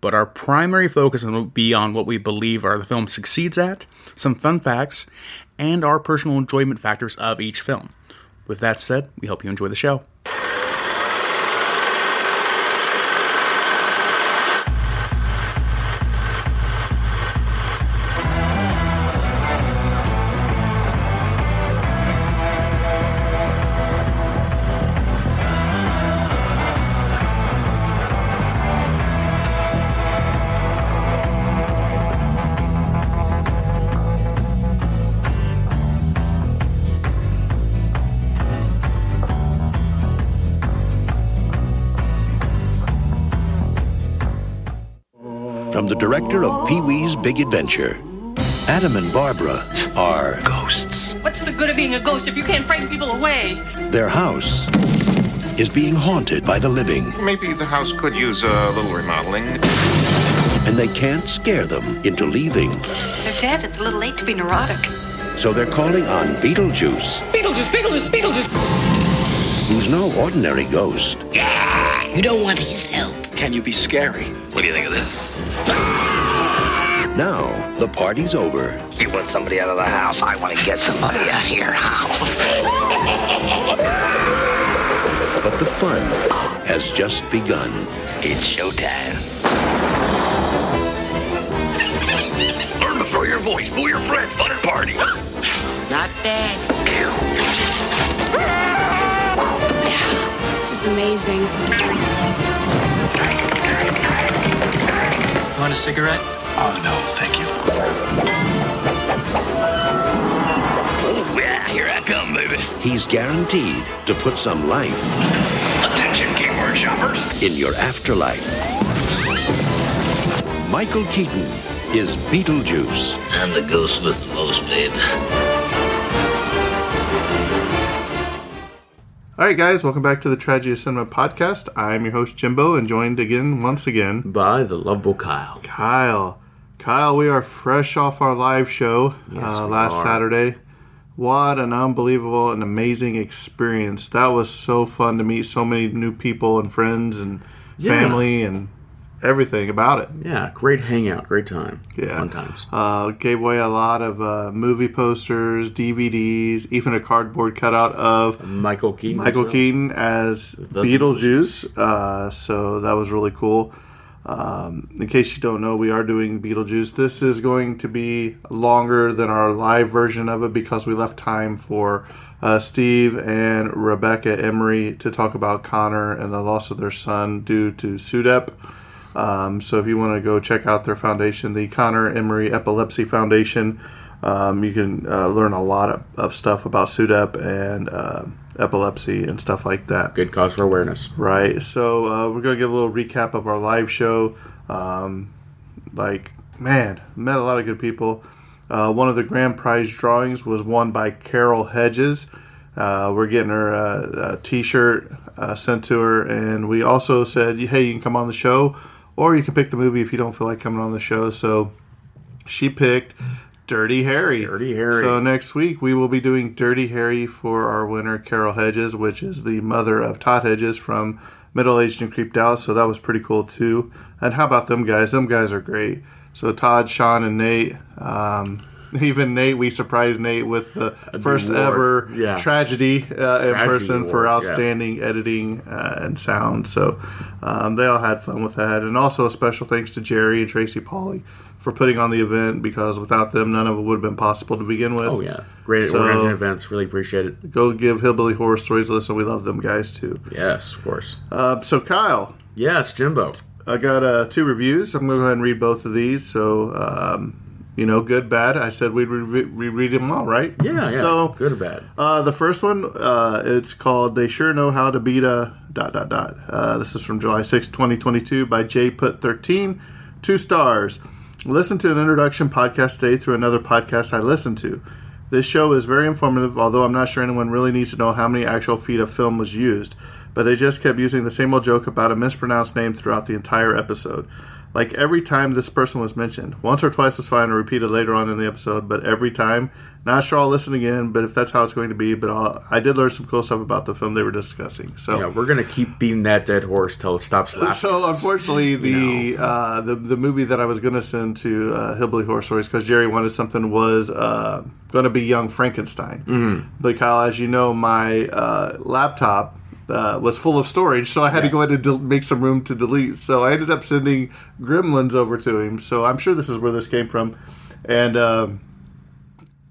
but our primary focus will be on what we believe the film succeeds at, some fun facts, and our personal enjoyment factors of each film. With that said, we hope you enjoy the show. The director of Pee-wee's Big Adventure. Adam and Barbara are ghosts. What's the good of being a ghost if you can't frighten people away? Their house is being haunted by the living. Maybe the house could use a little remodeling. And they can't scare them into leaving. They're dead. It's a little late to be neurotic. So they're calling on Beetlejuice. Beetlejuice, Beetlejuice, Beetlejuice. Who's no ordinary ghost. Yeah, you don't want his help. Can you be scary? What do you think of this? Now, the party's over. You want somebody out of the house, I want to get somebody out of your house. But the fun has just begun. It's showtime. Learn to throw your voice, fool your friends, fun at party. Not bad. This is amazing. Want a cigarette? Oh, no, thank you. Oh, yeah, here I come, baby. He's guaranteed to put some life... Attention, keyword shoppers. ...in your afterlife. Michael Keaton is Beetlejuice. I'm the ghost with the most, babe. All right, guys, welcome back to the Tragedy of Cinema podcast. I'm your host, Jimbo, and joined once again... by the lovable Kyle. Kyle, we are fresh off our live show last Saturday. What an unbelievable and amazing experience. That was so fun to meet so many new people and friends and family and everything about it. Yeah, great hangout, great time. Yeah. Fun times. Gave away a lot of movie posters, DVDs, even a cardboard cutout of Michael Keaton as Beetlejuice. So that was really cool. In case you don't know, we are doing Beetlejuice. This is going to be longer than our live version of it because we left time for Steve and Rebecca Emery to talk about Connor and the loss of their son due to SUDEP. So if you want to go check out their foundation, the Connor Emery Epilepsy Foundation, you can learn a lot of stuff about SUDEP and epilepsy and stuff like that. Good cause for awareness. Right. So we're going to give a little recap of our live show. Met a lot of good people. One of the grand prize drawings was won by Carol Hedges. We're getting her a t-shirt sent to her. And we also said, hey, you can come on the show or you can pick the movie if you don't feel like coming on the show. So she picked Dirty Harry. So next week we will be doing Dirty Harry for our winner, Carol Hedges, which is the mother of Todd Hedges from Middle Aged and Creeped Out. So that was pretty cool too. And how about them guys? Them guys are great. So Todd, Sean, and Nate. Even Nate, we surprised Nate with the first ever tragedy in person award for outstanding editing and sound. So they all had fun with that. And also a special thanks to Jerry and Tracy Pauley for putting on the event, because without them, none of it would have been possible to begin with. Oh, yeah. Great organizing events. Really appreciate it. Go give Hillbilly Horror Stories a listen. We love them guys, too. Yes, of course. So, Kyle. Yes, Jimbo. I got two reviews. I'm going to go ahead and read both of these. So... good, bad. I said we'd reread them all, right? Yeah. So, good or bad. The first one, it's called They Sure Know How to Beat a... ... This is from July 6, 2022 by JPut13. 2 stars. Listen to an Introduction podcast today through another podcast I listen to. This show is very informative, although I'm not sure anyone really needs to know how many actual feet of film was used, but they just kept using the same old joke about a mispronounced name throughout the entire episode. Like every time this person was mentioned. Once or twice was fine and repeated later on in the episode, but every time. Not sure I'll listen again, but if that's how it's going to be. But I did learn some cool stuff about the film they were discussing. So yeah, we're going to keep beating that dead horse till it stops laughing. So unfortunately, the movie that I was going to send to Hillbilly Horror Stories, because Jerry wanted something, was going to be Young Frankenstein. Mm-hmm. But Kyle, as you know, my laptop was full of storage, so I had to go ahead and make some room to delete. So I ended up sending Gremlins over to him. So I'm sure this is where this came from, and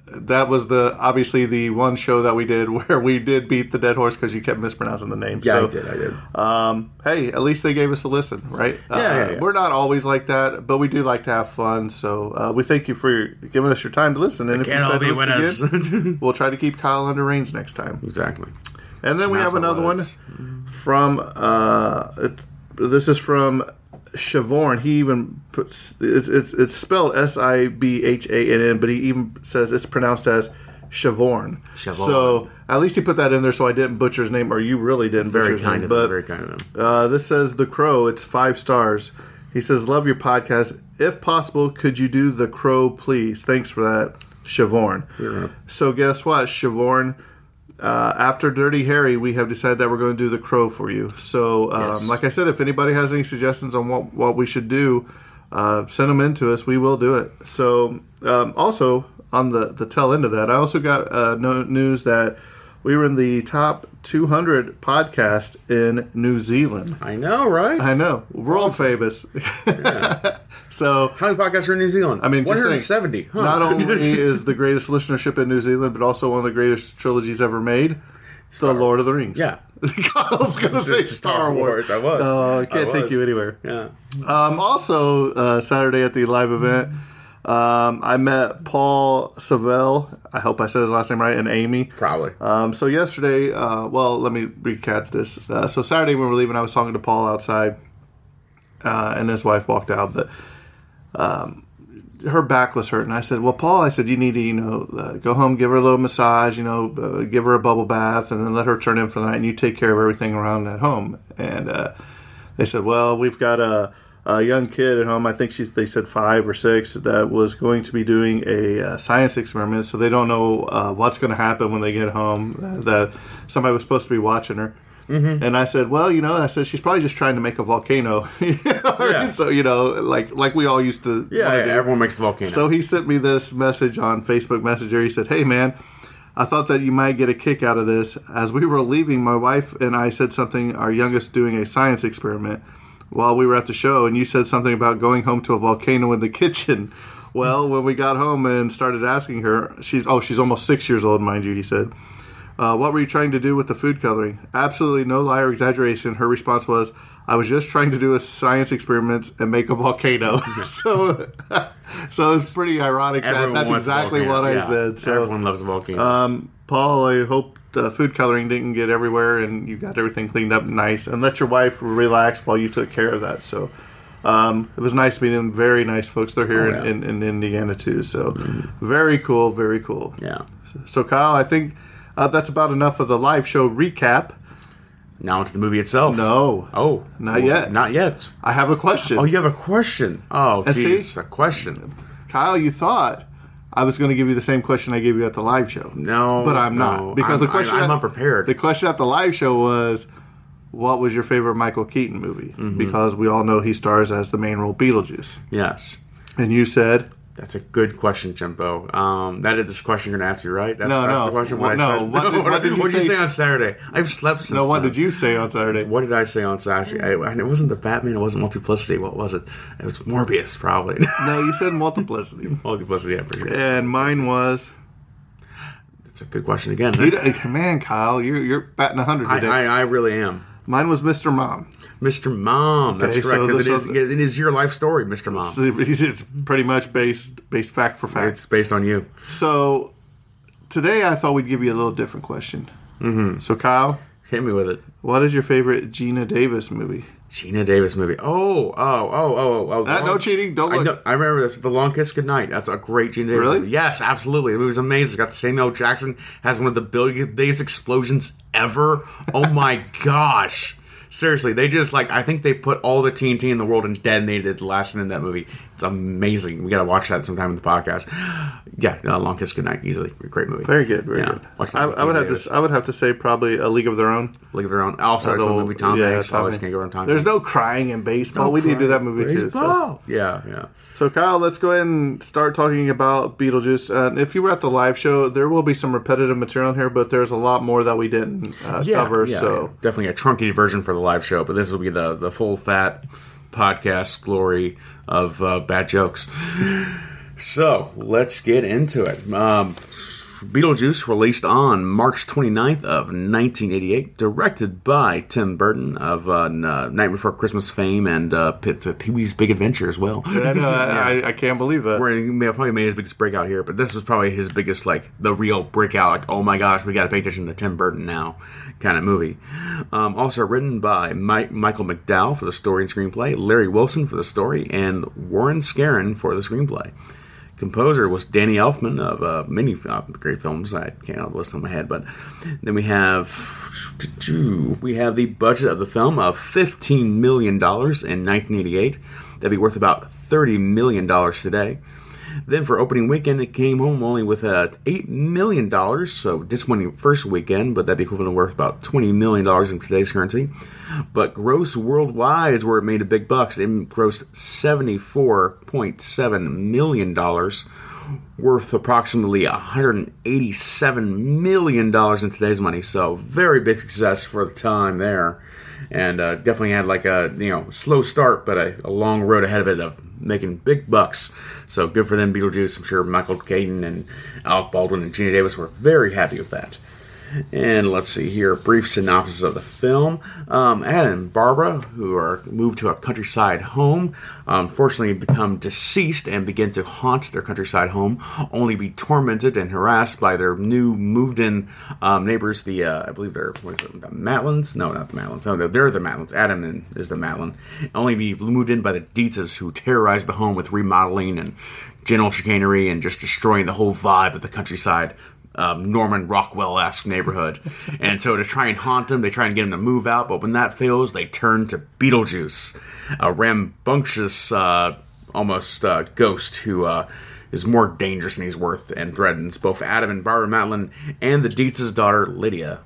that was obviously the one show that we did where we did beat the dead horse because you kept mispronouncing the name. Yeah, so, I did. Hey, at least they gave us a listen, right? Yeah. We're not always like that, but we do like to have fun. So we thank you for giving us your time to listen. And if you said listen again, we'll try to keep Kyle under reins next time. Exactly. And then we have another one from, this is from Siobhan. He even puts, it's spelled Sibhann, but he even says it's pronounced as Siobhan. So at least he put that in there so I didn't butcher his name, or you really didn't butcher his name. Very kind of him. This says The Crow. It's 5 stars. He says, love your podcast. If possible, could you do The Crow, please? Thanks for that, Siobhan. Yeah. So guess what, Siobhan? After Dirty Harry, we have decided that we're going to do The Crow for you. So, like I said, if anybody has any suggestions on what we should do, send them in to us. We will do it. So, also, on the tail end of that, I also got news that we were in the top 200 podcast in New Zealand. I know, right? I know. World famous. Yeah. So, how many podcasts are in New Zealand? I mean, 170. Huh. Not only is the greatest listenership in New Zealand, but also one of the greatest trilogies ever made, The Lord of the Rings. Yeah. I was going to say Star Wars. I was. No, I can't take you anywhere. Yeah. Also, Saturday at the live event, I met Paul Savell. I hope I said his last name right, and Amy. Probably. So yesterday, let me recap this. So Saturday when we were leaving, I was talking to Paul outside, and his wife walked out, but her back was hurting. I said, well, Paul, you need to, go home, give her a little massage, give her a bubble bath, and then let her turn in for the night, and you take care of everything around at home. And they said, well, we've got a young kid at home. I think they said 5 or 6, that was going to be doing a science experiment, so they don't know what's going to happen when they get home, that somebody was supposed to be watching her. Mm-hmm. And I said, well, she's probably just trying to make a volcano. Yeah. So, like we all used to. Yeah, everyone makes the volcano. So he sent me this message on Facebook Messenger. He said, hey, man, I thought that you might get a kick out of this. As we were leaving, my wife and I said something, our youngest doing a science experiment while we were at the show. And you said something about going home to a volcano in the kitchen. Well, when we got home and started asking her, she's almost 6 years old, mind you, he said. What were you trying to do with the food coloring? Absolutely no lie or exaggeration. Her response was, I was just trying to do a science experiment and make a volcano. So it's pretty ironic that's exactly what I said. So, everyone loves a volcano. Paul, I hope the food coloring didn't get everywhere and you got everything cleaned up nice. And let your wife relax while you took care of that. So it was nice meeting them. Very nice folks. They're here in Indiana too. So very cool, very cool. Yeah. So Kyle, I think... that's about enough of the live show recap. Now into the movie itself. No. Oh. Not yet. I have a question. Oh, you have a question. Oh, geez. A question. Kyle, you thought I was going to give you the same question I gave you at the live show. No. But I'm not. Because I'm unprepared. The question at the live show was, what was your favorite Michael Keaton movie? Mm-hmm. Because we all know he stars as the main role Beetlejuice. Yes. And you said... That's a good question, Jimbo. That is the question you're going to ask me, right? That's the question. What did you say on Saturday? I've slept since then. What did you say on Saturday? What did I say on Saturday? It wasn't the Batman. It wasn't Multiplicity. What was it? It was Morbius, probably. No, you said Multiplicity. Multiplicity, I forget. And mine was... That's a good question again. Man, Kyle, you're batting 100 today. I really am. Mine was Mr. Mom. Mr. Mom. Okay, that's correct. So it is your life story, Mr. Mom. It's pretty much based fact for fact. It's based on you. So today I thought we'd give you a little different question. Mm-hmm. So Kyle, hit me with it. What is your favorite Geena Davis movie? Geena Davis movie. Oh. No cheating. Don't look. I remember this. The Long Kiss Goodnight. That's a great Geena Davis movie. Yes, absolutely. The movie's amazing. It's got Samuel Jackson. Has one of the biggest explosions ever. Oh, my gosh. Seriously, they just, like, I think they put all the TNT in the world and detonated the last one in that movie. It's amazing. We got to watch that sometime in the podcast. Yeah, Long Kiss Goodnight, easily. Great movie. Very good, very good. I would have to say probably A League of Their Own. League of Their Own. Also, it's the movie Tom Hanks. Always can't go on Tom Hanks. There's no crying in baseball. No, we need to do that movie too. Yeah. So, Kyle, let's go ahead and start talking about Beetlejuice. If you were at the live show, there will be some repetitive material in here, but there's a lot more that we didn't cover. Yeah. Definitely a truncated version for the live show, but this will be the full fat podcast glory of bad jokes. So let's get into it. Beetlejuice, released on March 29th of 1988, directed by Tim Burton of Nightmare Before Christmas fame and Pee-wee's Big Adventure as well. I can't believe that. We're probably made his biggest breakout here, but this was probably his biggest, like, the real breakout, like, oh my gosh, we got to pay attention to Tim Burton now kind of movie. Also written by Michael McDowell for the story and screenplay, Larry Wilson for the story, and Warren Scarron for the screenplay. Composer was Danny Elfman of many great films. I can't list them in my head, but then we have the budget of the film of $15 million in 1988. That'd be worth about $30 million today. Then for opening weekend, it came home only with $8 million, so disappointing first weekend, but that'd be equivalent to worth about $20 million in today's currency. But gross worldwide is where it made the big bucks. It grossed $74.7 million, worth approximately $187 million in today's money, so very big success for the time there. And definitely had, like, a slow start, but a long road ahead of it of making big bucks. So good for them, Beetlejuice. I'm sure Michael Keaton and Alec Baldwin and Geena Davis were very happy with that. And let's see here, brief synopsis of the film. Adam and Barbara, who are moved to a countryside home, unfortunately become deceased and begin to haunt their countryside home, only be tormented and harassed by their new moved-in neighbors, the, I believe they're, the Matlins? No, not the Matlins. No, they're the Matlins. Adam is the Matlin. Only be moved in by the Dietzes, who terrorize the home with remodeling and general chicanery and just destroying the whole vibe of the countryside. Norman Rockwell-esque neighborhood. And so to try and haunt them, they try and get them to move out, but when that fails, they turn to Beetlejuice, a rambunctious, almost ghost who is more dangerous than he's worth and threatens both Adam and Barbara Matlin and the Dietz's daughter, Lydia.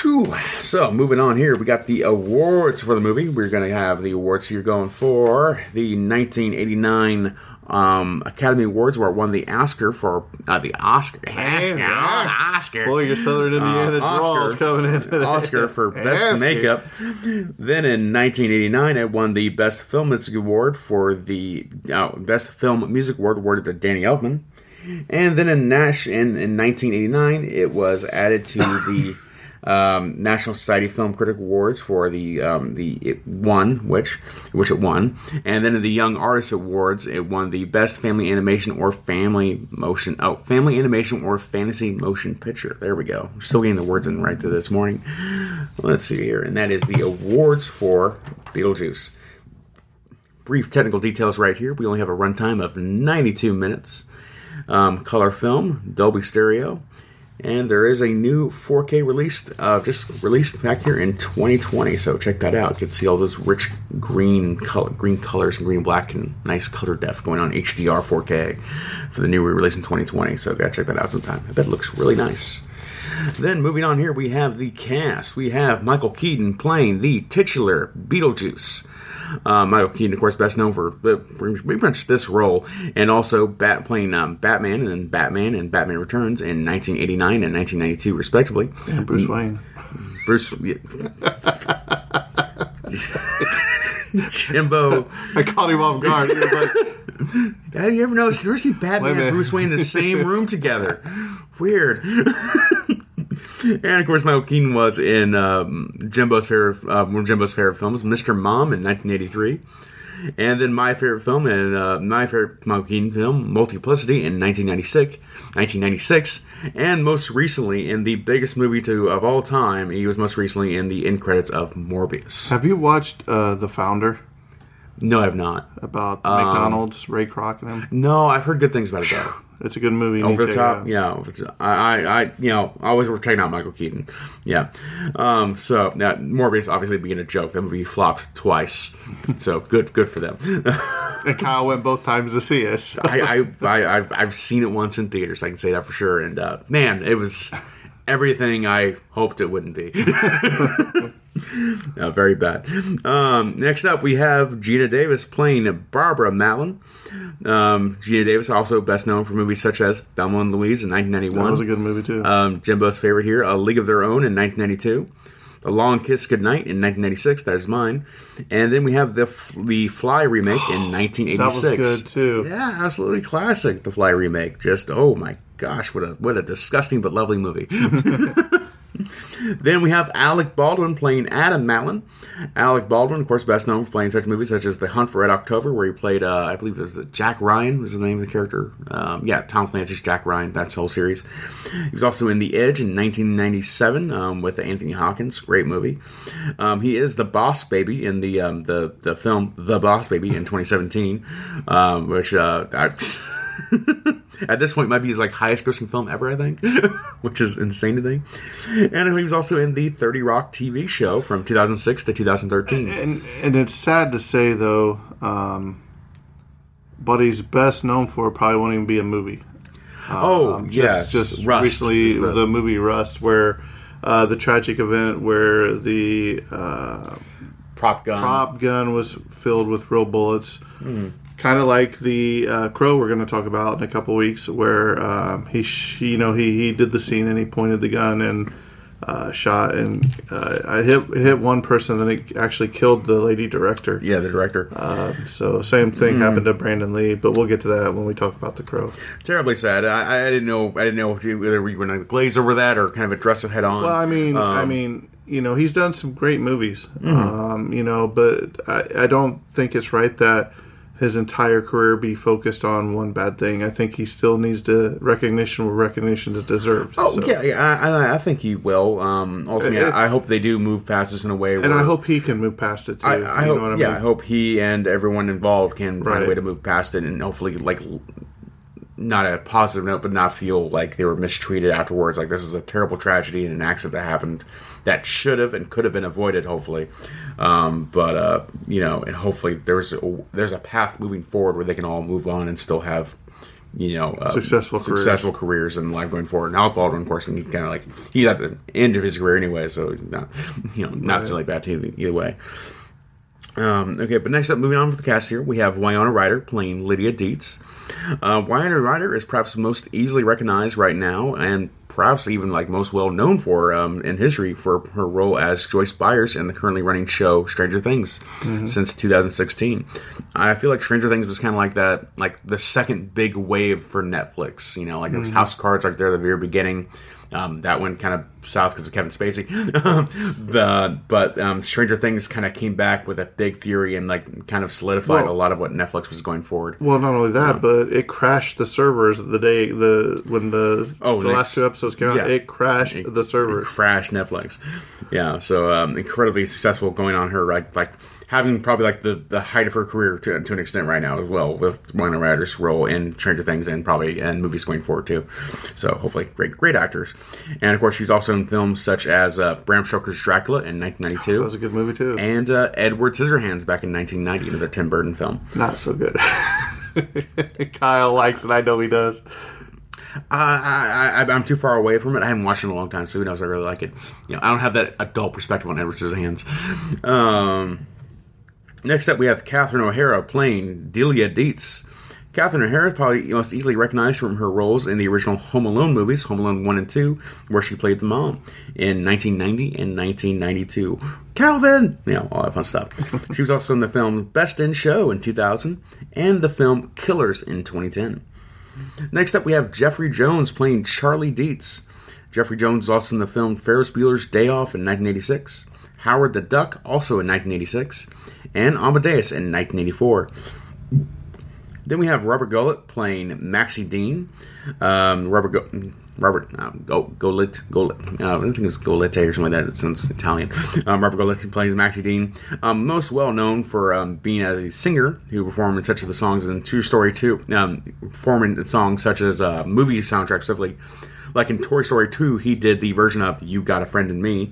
Whew. So, moving on here, we got the awards for the movie. We're going to have the awards here going for the 1989 Academy Awards, where it won the Oscar for the Oscar. Oscar. Boy, your Southern Indiana draw is coming in today. Oscar for Best Makeup. Then in 1989, it won the Best Film Music Award for the Best Film Music Award awarded to Danny Elfman. And then in 1989, it was added to the National Society Film Critic Awards for it won, and then in the Young Artist Awards, it won the Best Family Animation or Family Animation or Fantasy Motion Picture. There we go. We're still getting the words in right to this morning. Let's see here, and that is the awards for Beetlejuice. Brief technical details right here. We only have a runtime of 92 minutes. Color film, Dolby Stereo. And there is a new 4K release, just released back here in 2020. So check that out. You can see all those rich green colors and green black and nice color depth going on HDR 4K for the new release in 2020. So gotta check that out sometime. I bet it looks really nice. Then moving on here, we have the cast. We have Michael Keaton playing the titular Beetlejuice. Michael Keaton, of course, best known for pretty much this role, and also playing Batman and then Batman and Batman Returns in 1989 and 1992, respectively. Yeah, Bruce Wayne. Jimbo. I caught him off guard. He was like, Dad, you ever noticed you ever see Batman and Bruce Wayne in the same room together? Weird. And, of course, Michael Keaton was in one of Jimbo's favorite films, Mr. Mom, in 1983. And then my favorite film, and my favorite Michael Keaton film, Multiplicity, in 1996. And most recently, in the biggest movie of all time, he was most recently in the end credits of Morbius. Have you watched The Founder? No, I have not. About McDonald's, Ray Kroc and him? No, I've heard good things about it, though. It's a good movie. Over the top, yeah. Over the top. I always were checking out Michael Keaton. Yeah. So now Morbius obviously being a joke. That movie flopped twice. So good for them. And Kyle went both times to see it. So. I've seen it once in theaters. I can say that for sure. And man, it was everything I hoped it wouldn't be. No, very bad. Next up, we have Geena Davis playing Barbara Matlin. Geena Davis, also best known for movies such as Thelma and Louise in 1991. That was a good movie, too. Jimbo's favorite here, A League of Their Own in 1992. A Long Kiss Goodnight in 1996. That is mine. And then we have the Fly remake in 1986. That was good, too. Yeah, absolutely classic, the Fly remake. Just, oh my gosh, what a disgusting but lovely movie. Then we have Alec Baldwin playing Adam Matlin. Alec Baldwin, of course, best known for playing such movies such as The Hunt for Red October, where he played, I believe it was Jack Ryan was the name of the character. Yeah, Tom Clancy's Jack Ryan, that's the whole series. He was also in The Edge in 1997 with Anthony Hopkins, great movie. He is the Boss Baby in the film The Boss Baby in 2017, which at this point might be his highest grossing film ever, I think, which is insane to think. And he was also in the 30 Rock TV show from 2006 to 2013. And it's sad to say, though, but he's best known for probably won't even be a movie. Yes. Just Rust. Recently, the movie Rust, where the tragic event where the prop gun was filled with real bullets. Mm. Kind of like the Crow we're going to talk about in a couple weeks, where he did the scene and he pointed the gun and shot and hit one person, and then it actually killed the lady director. Yeah, the director. So same thing happened to Brandon Lee, but we'll get to that when we talk about the Crow. Terribly sad. I didn't know whether we were going to glaze over that or kind of address it head on. Well, I mean. He's done some great movies, but I don't think it's right that his entire career be focused on one bad thing. I think he still needs to recognition where recognition is deserved. Oh, so. Yeah. I think he will. Ultimately, I hope they do move past this in a way where... And I hope he can move past it, too. I mean? I hope he and everyone involved can find a way to move past it and hopefully, not a positive note, but not feel like they were mistreated afterwards. This is a terrible tragedy and an accident that happened that should have and could have been avoided, hopefully. And hopefully there's a path moving forward where they can all move on and still have, successful careers in life going forward. And Alec Baldwin, of course, and he's at the end of his career anyway, so not really bad to either way. Okay, but next up, moving on with the cast here, we have Winona Ryder playing Lydia Dietz. Winona Ryder is perhaps most easily recognized right now, and perhaps even most well known for in history for her role as Joyce Byers in the currently running show Stranger Things since 2016. I feel like Stranger Things was kind of the second big wave for Netflix. There was House of Cards right there at the very beginning. That went kind of south because of Kevin Spacey. But Stranger Things kind of came back with a big fury and kind of solidified a lot of what Netflix was going forward. Well, not only that, but it crashed the servers the day when the last two episodes came out. It crashed the servers. It crashed Netflix. Yeah, so incredibly successful going on her having probably the height of her career to an extent right now as well with Winona Ryder's role in Stranger Things and probably in movies going forward too. So hopefully great actors. And of course she's also in films such as Bram Stoker's Dracula in 1992. That was a good movie too. And Edward Scissorhands back in 1990, another Tim Burton film. Not so good. Kyle likes it. I know he does. I'm too far away from it. I haven't watched it in a long time, so who knows? I really like it. I don't have that adult perspective on Edward Scissorhands. Next up, we have Catherine O'Hara playing Delia Dietz. Catherine O'Hara is probably most easily recognized from her roles in the original Home Alone movies, Home Alone 1 and 2, where she played the mom in 1990 and 1992. Calvin! All that fun stuff. She was also in the film Best in Show in 2000 and the film Killers in 2010. Next up, we have Jeffrey Jones playing Charlie Dietz. Jeffrey Jones is also in the film Ferris Bueller's Day Off in 1986. Howard the Duck, also in 1986, and Amadeus in 1984. Then we have Robert Goulet playing Maxie Dean. I think it's Goulet or something like that. It sounds Italian. Robert Goulet plays Maxie Dean. Most well known for being a singer who performed such of the songs in Toy Story 2, performing songs such as movie soundtracks, stuff like in Toy Story 2, he did the version of You Got a Friend in Me.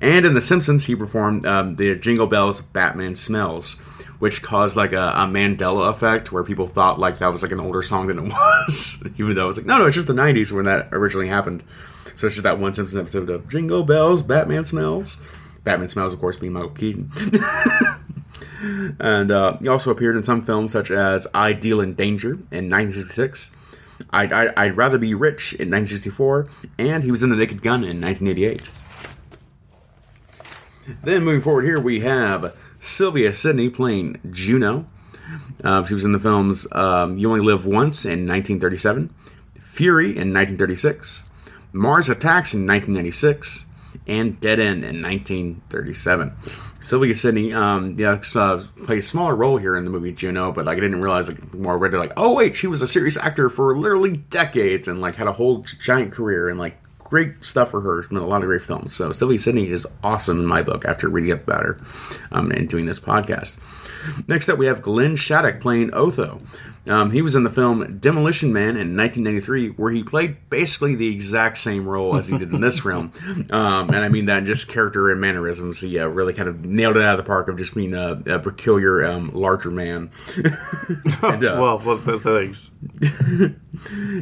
And in The Simpsons, he performed the Jingle Bells Batman Smells, which caused like a Mandela effect where people thought like that was like an older song than it was. Even though it was like, no, it's just the 90s when that originally happened. So it's just that one Simpsons episode of Jingle Bells, Batman Smells. Batman Smells, of course, being Michael Keaton. And he also appeared in some films such as I Deal in Danger in 1966. I'd Rather Be Rich in 1964. And he was in The Naked Gun in 1988. Then moving forward here, we have Sylvia Sidney playing Juno. She was in the films You Only Live Once in 1937, Fury in 1936, Mars Attacks in 1996, and Dead End in 1937. Sylvia Sidney plays a smaller role here in the movie Juno, but like I didn't realize like more I read it, like, oh wait, she was a serious actor for literally decades and like had a whole giant career and like great stuff for her. It's been a lot of great films. So Sylvia Sidney is awesome in my book after reading up about her and doing this podcast. Next up, we have Glenn Shattuck playing Otho. He was in the film Demolition Man in 1993, where he played basically the exact same role as he did in this film. And I mean that just character and mannerisms. He really kind of nailed it out of the park of just being a peculiar, larger man. And, well, thanks.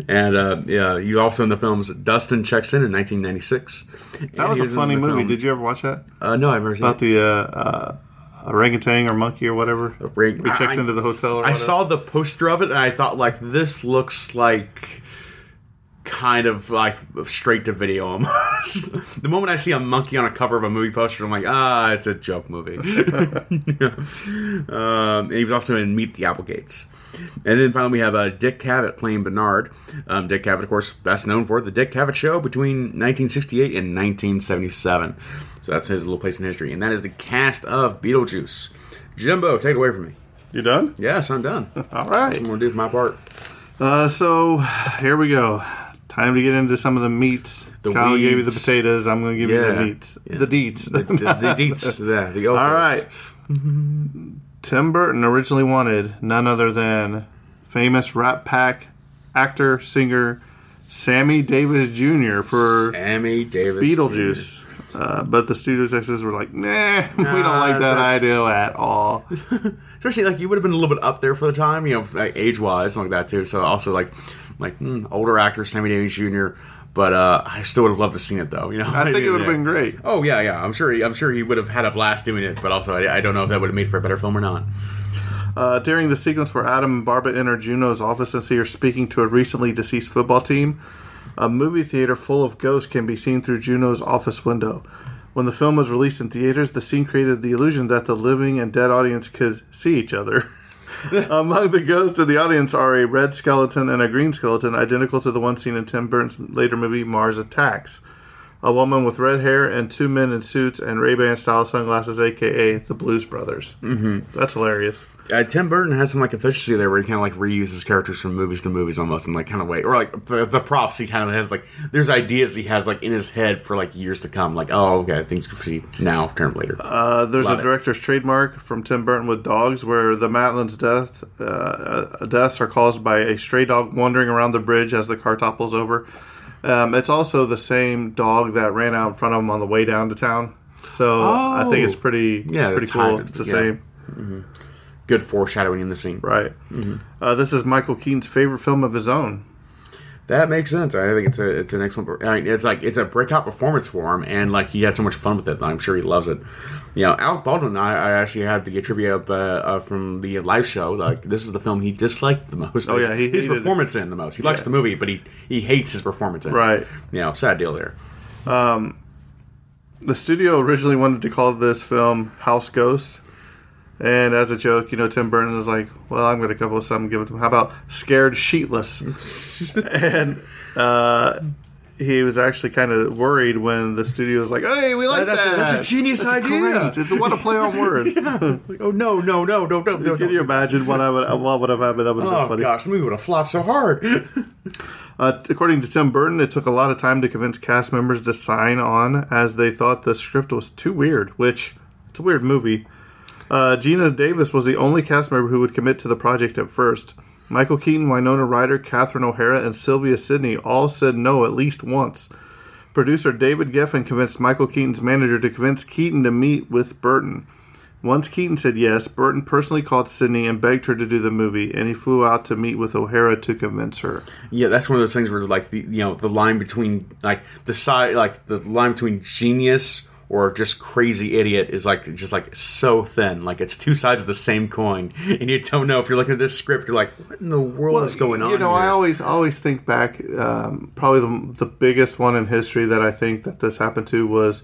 And you also in the films Dustin Checks In 1996. That was a funny movie. Did you ever watch that? No, I've never seen it. About the orangutan or monkey or whatever. He checks into the hotel or whatever. I saw the poster of it and I thought, like, this looks like kind of like straight to video almost. The moment I see a monkey on a cover of a movie poster, I'm like, it's a joke movie. And he was also in Meet the Applegates. And then finally we have Dick Cavett playing Bernard. Dick Cavett, of course, best known for The Dick Cavett Show between 1968 and 1977. So that's his little place in history. And that is the cast of Beetlejuice. Jimbo, take it away from me. You done? Yes, I'm done. All right. That's what I'm going to do for my part. So here we go. Time to get into some of the meats. Kyle gave you the potatoes. I'm going to give you the meats. Yeah. The deets. The deets. The all right. Tim Burton originally wanted none other than famous Rat Pack actor, singer Sammy Davis Jr. for Beetlejuice. But the studio executives were like, we don't like that idea at all. Especially, like, you would have been a little bit up there for the time, you know, like, age-wise, something like that, too. So also, older actor Sammy Davis Jr., but I still would have loved to have seen it, though. You know, I think it would have been great. Oh yeah, I'm sure he would have had a blast doing it, but also I don't know if that would have made for a better film or not. During the sequence where Adam and Barbara enter Juno's office and see her speaking to a recently deceased football team, a movie theater full of ghosts can be seen through Juno's office window. When the film was released in theaters, the scene created the illusion that the living and dead audience could see each other. Among the ghosts of the audience are a red skeleton and a green skeleton, identical to the one seen in Tim Burton's later movie Mars Attacks. A woman with red hair and two men in suits and Ray-Ban style sunglasses, a.k.a. the Blues Brothers. Mm-hmm. That's hilarious. Tim Burton has some like efficiency there where he kind of like reuses characters from movies to movies almost in like kind of way, or like the props he kind of has, like there's ideas he has like in his head for like years to come, like, oh okay, things could be now turned later. There's Love a director's trademark from Tim Burton with dogs, where the Matlins' deaths are caused by a stray dog wandering around the bridge as the car topples over. It's also the same dog that ran out in front of him on the way down to town, so I think it's pretty cool. It's the same. Mm-hmm. Good foreshadowing in the scene. Right. Mm-hmm. This is Michael Keaton's favorite film of his own. That makes sense. I think it's an excellent... I mean, it's a breakout performance for him, and like he had so much fun with it. I'm sure he loves it. You know, Alec Baldwin, I actually had the trivia up, from the live show. Like, this is the film he disliked the most. Oh, yeah. His performance in the most. He likes the movie, but he hates his performance in it. Right. You know, sad deal there. The studio originally wanted to call this film House Ghosts. And as a joke, you know, Tim Burton was like, well, I'm going to come up with something, give it to him. How about Scared Sheetless? And he was actually kind of worried when the studio was like, "Hey, we like that. That's a genius idea. Great. It's a what a play on words." Yeah. Like, oh no! Can you imagine what would have happened? That would have been funny. Oh gosh, we would have flopped so hard. According to Tim Burton, it took a lot of time to convince cast members to sign on, as they thought the script was too weird. Which, it's a weird movie. Geena Davis was the only cast member who would commit to the project at first. Michael Keaton, Winona Ryder, Catherine O'Hara, and Sylvia Sidney all said no at least once. Producer David Geffen convinced Michael Keaton's manager to convince Keaton to meet with Burton. Once Keaton said yes, Burton personally called Sidney and begged her to do the movie, and he flew out to meet with O'Hara to convince her. Yeah, that's one of those things where, like, the line between the line between genius or just crazy idiot is just so thin. Like, it's two sides of the same coin, and you don't know. If you're looking at this script, you're like, what in the world is going on? You know, here? I always think back. Probably the biggest one in history that I think that this happened to was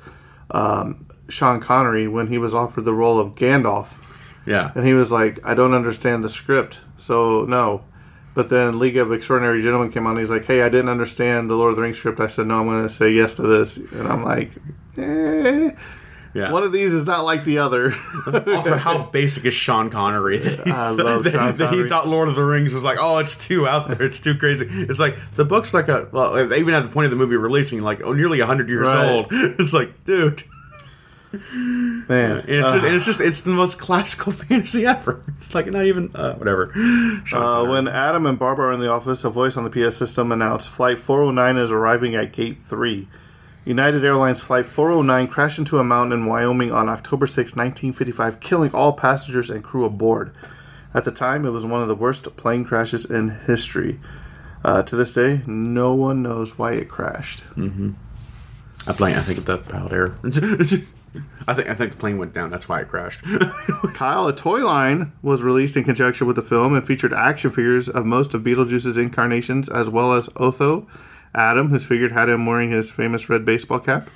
Sean Connery when he was offered the role of Gandalf. Yeah, and he was like, I don't understand the script, so no. But then League of Extraordinary Gentlemen came on, and he's like, hey, I didn't understand the Lord of the Rings script. I said, no, I'm going to say yes to this. And I'm like, eh. Yeah. One of these is not like the other. Also, how basic is Sean Connery? I love Sean Connery. He thought Lord of the Rings was like, oh, it's too out there. It's too crazy. It's like, the book's like even at the point of the movie releasing, like, nearly 100 years old. It's like, dude. Man, it's the most classical fantasy ever. It's like not even whatever. When Adam and Barbara are in the office, a voice on the PS system announced Flight 409 is arriving at Gate 3. United Airlines Flight 409 crashed into a mountain in Wyoming on October 6, 1955, killing all passengers and crew aboard. At the time, it was one of the worst plane crashes in history. To this day, no one knows why it crashed. Mm-hmm. I think the pilot error. I think the plane went down. That's why it crashed. Kyle, a toy line was released in conjunction with the film and featured action figures of most of Beetlejuice's incarnations, as well as Otho, Adam, whose figure had him wearing his famous red baseball cap,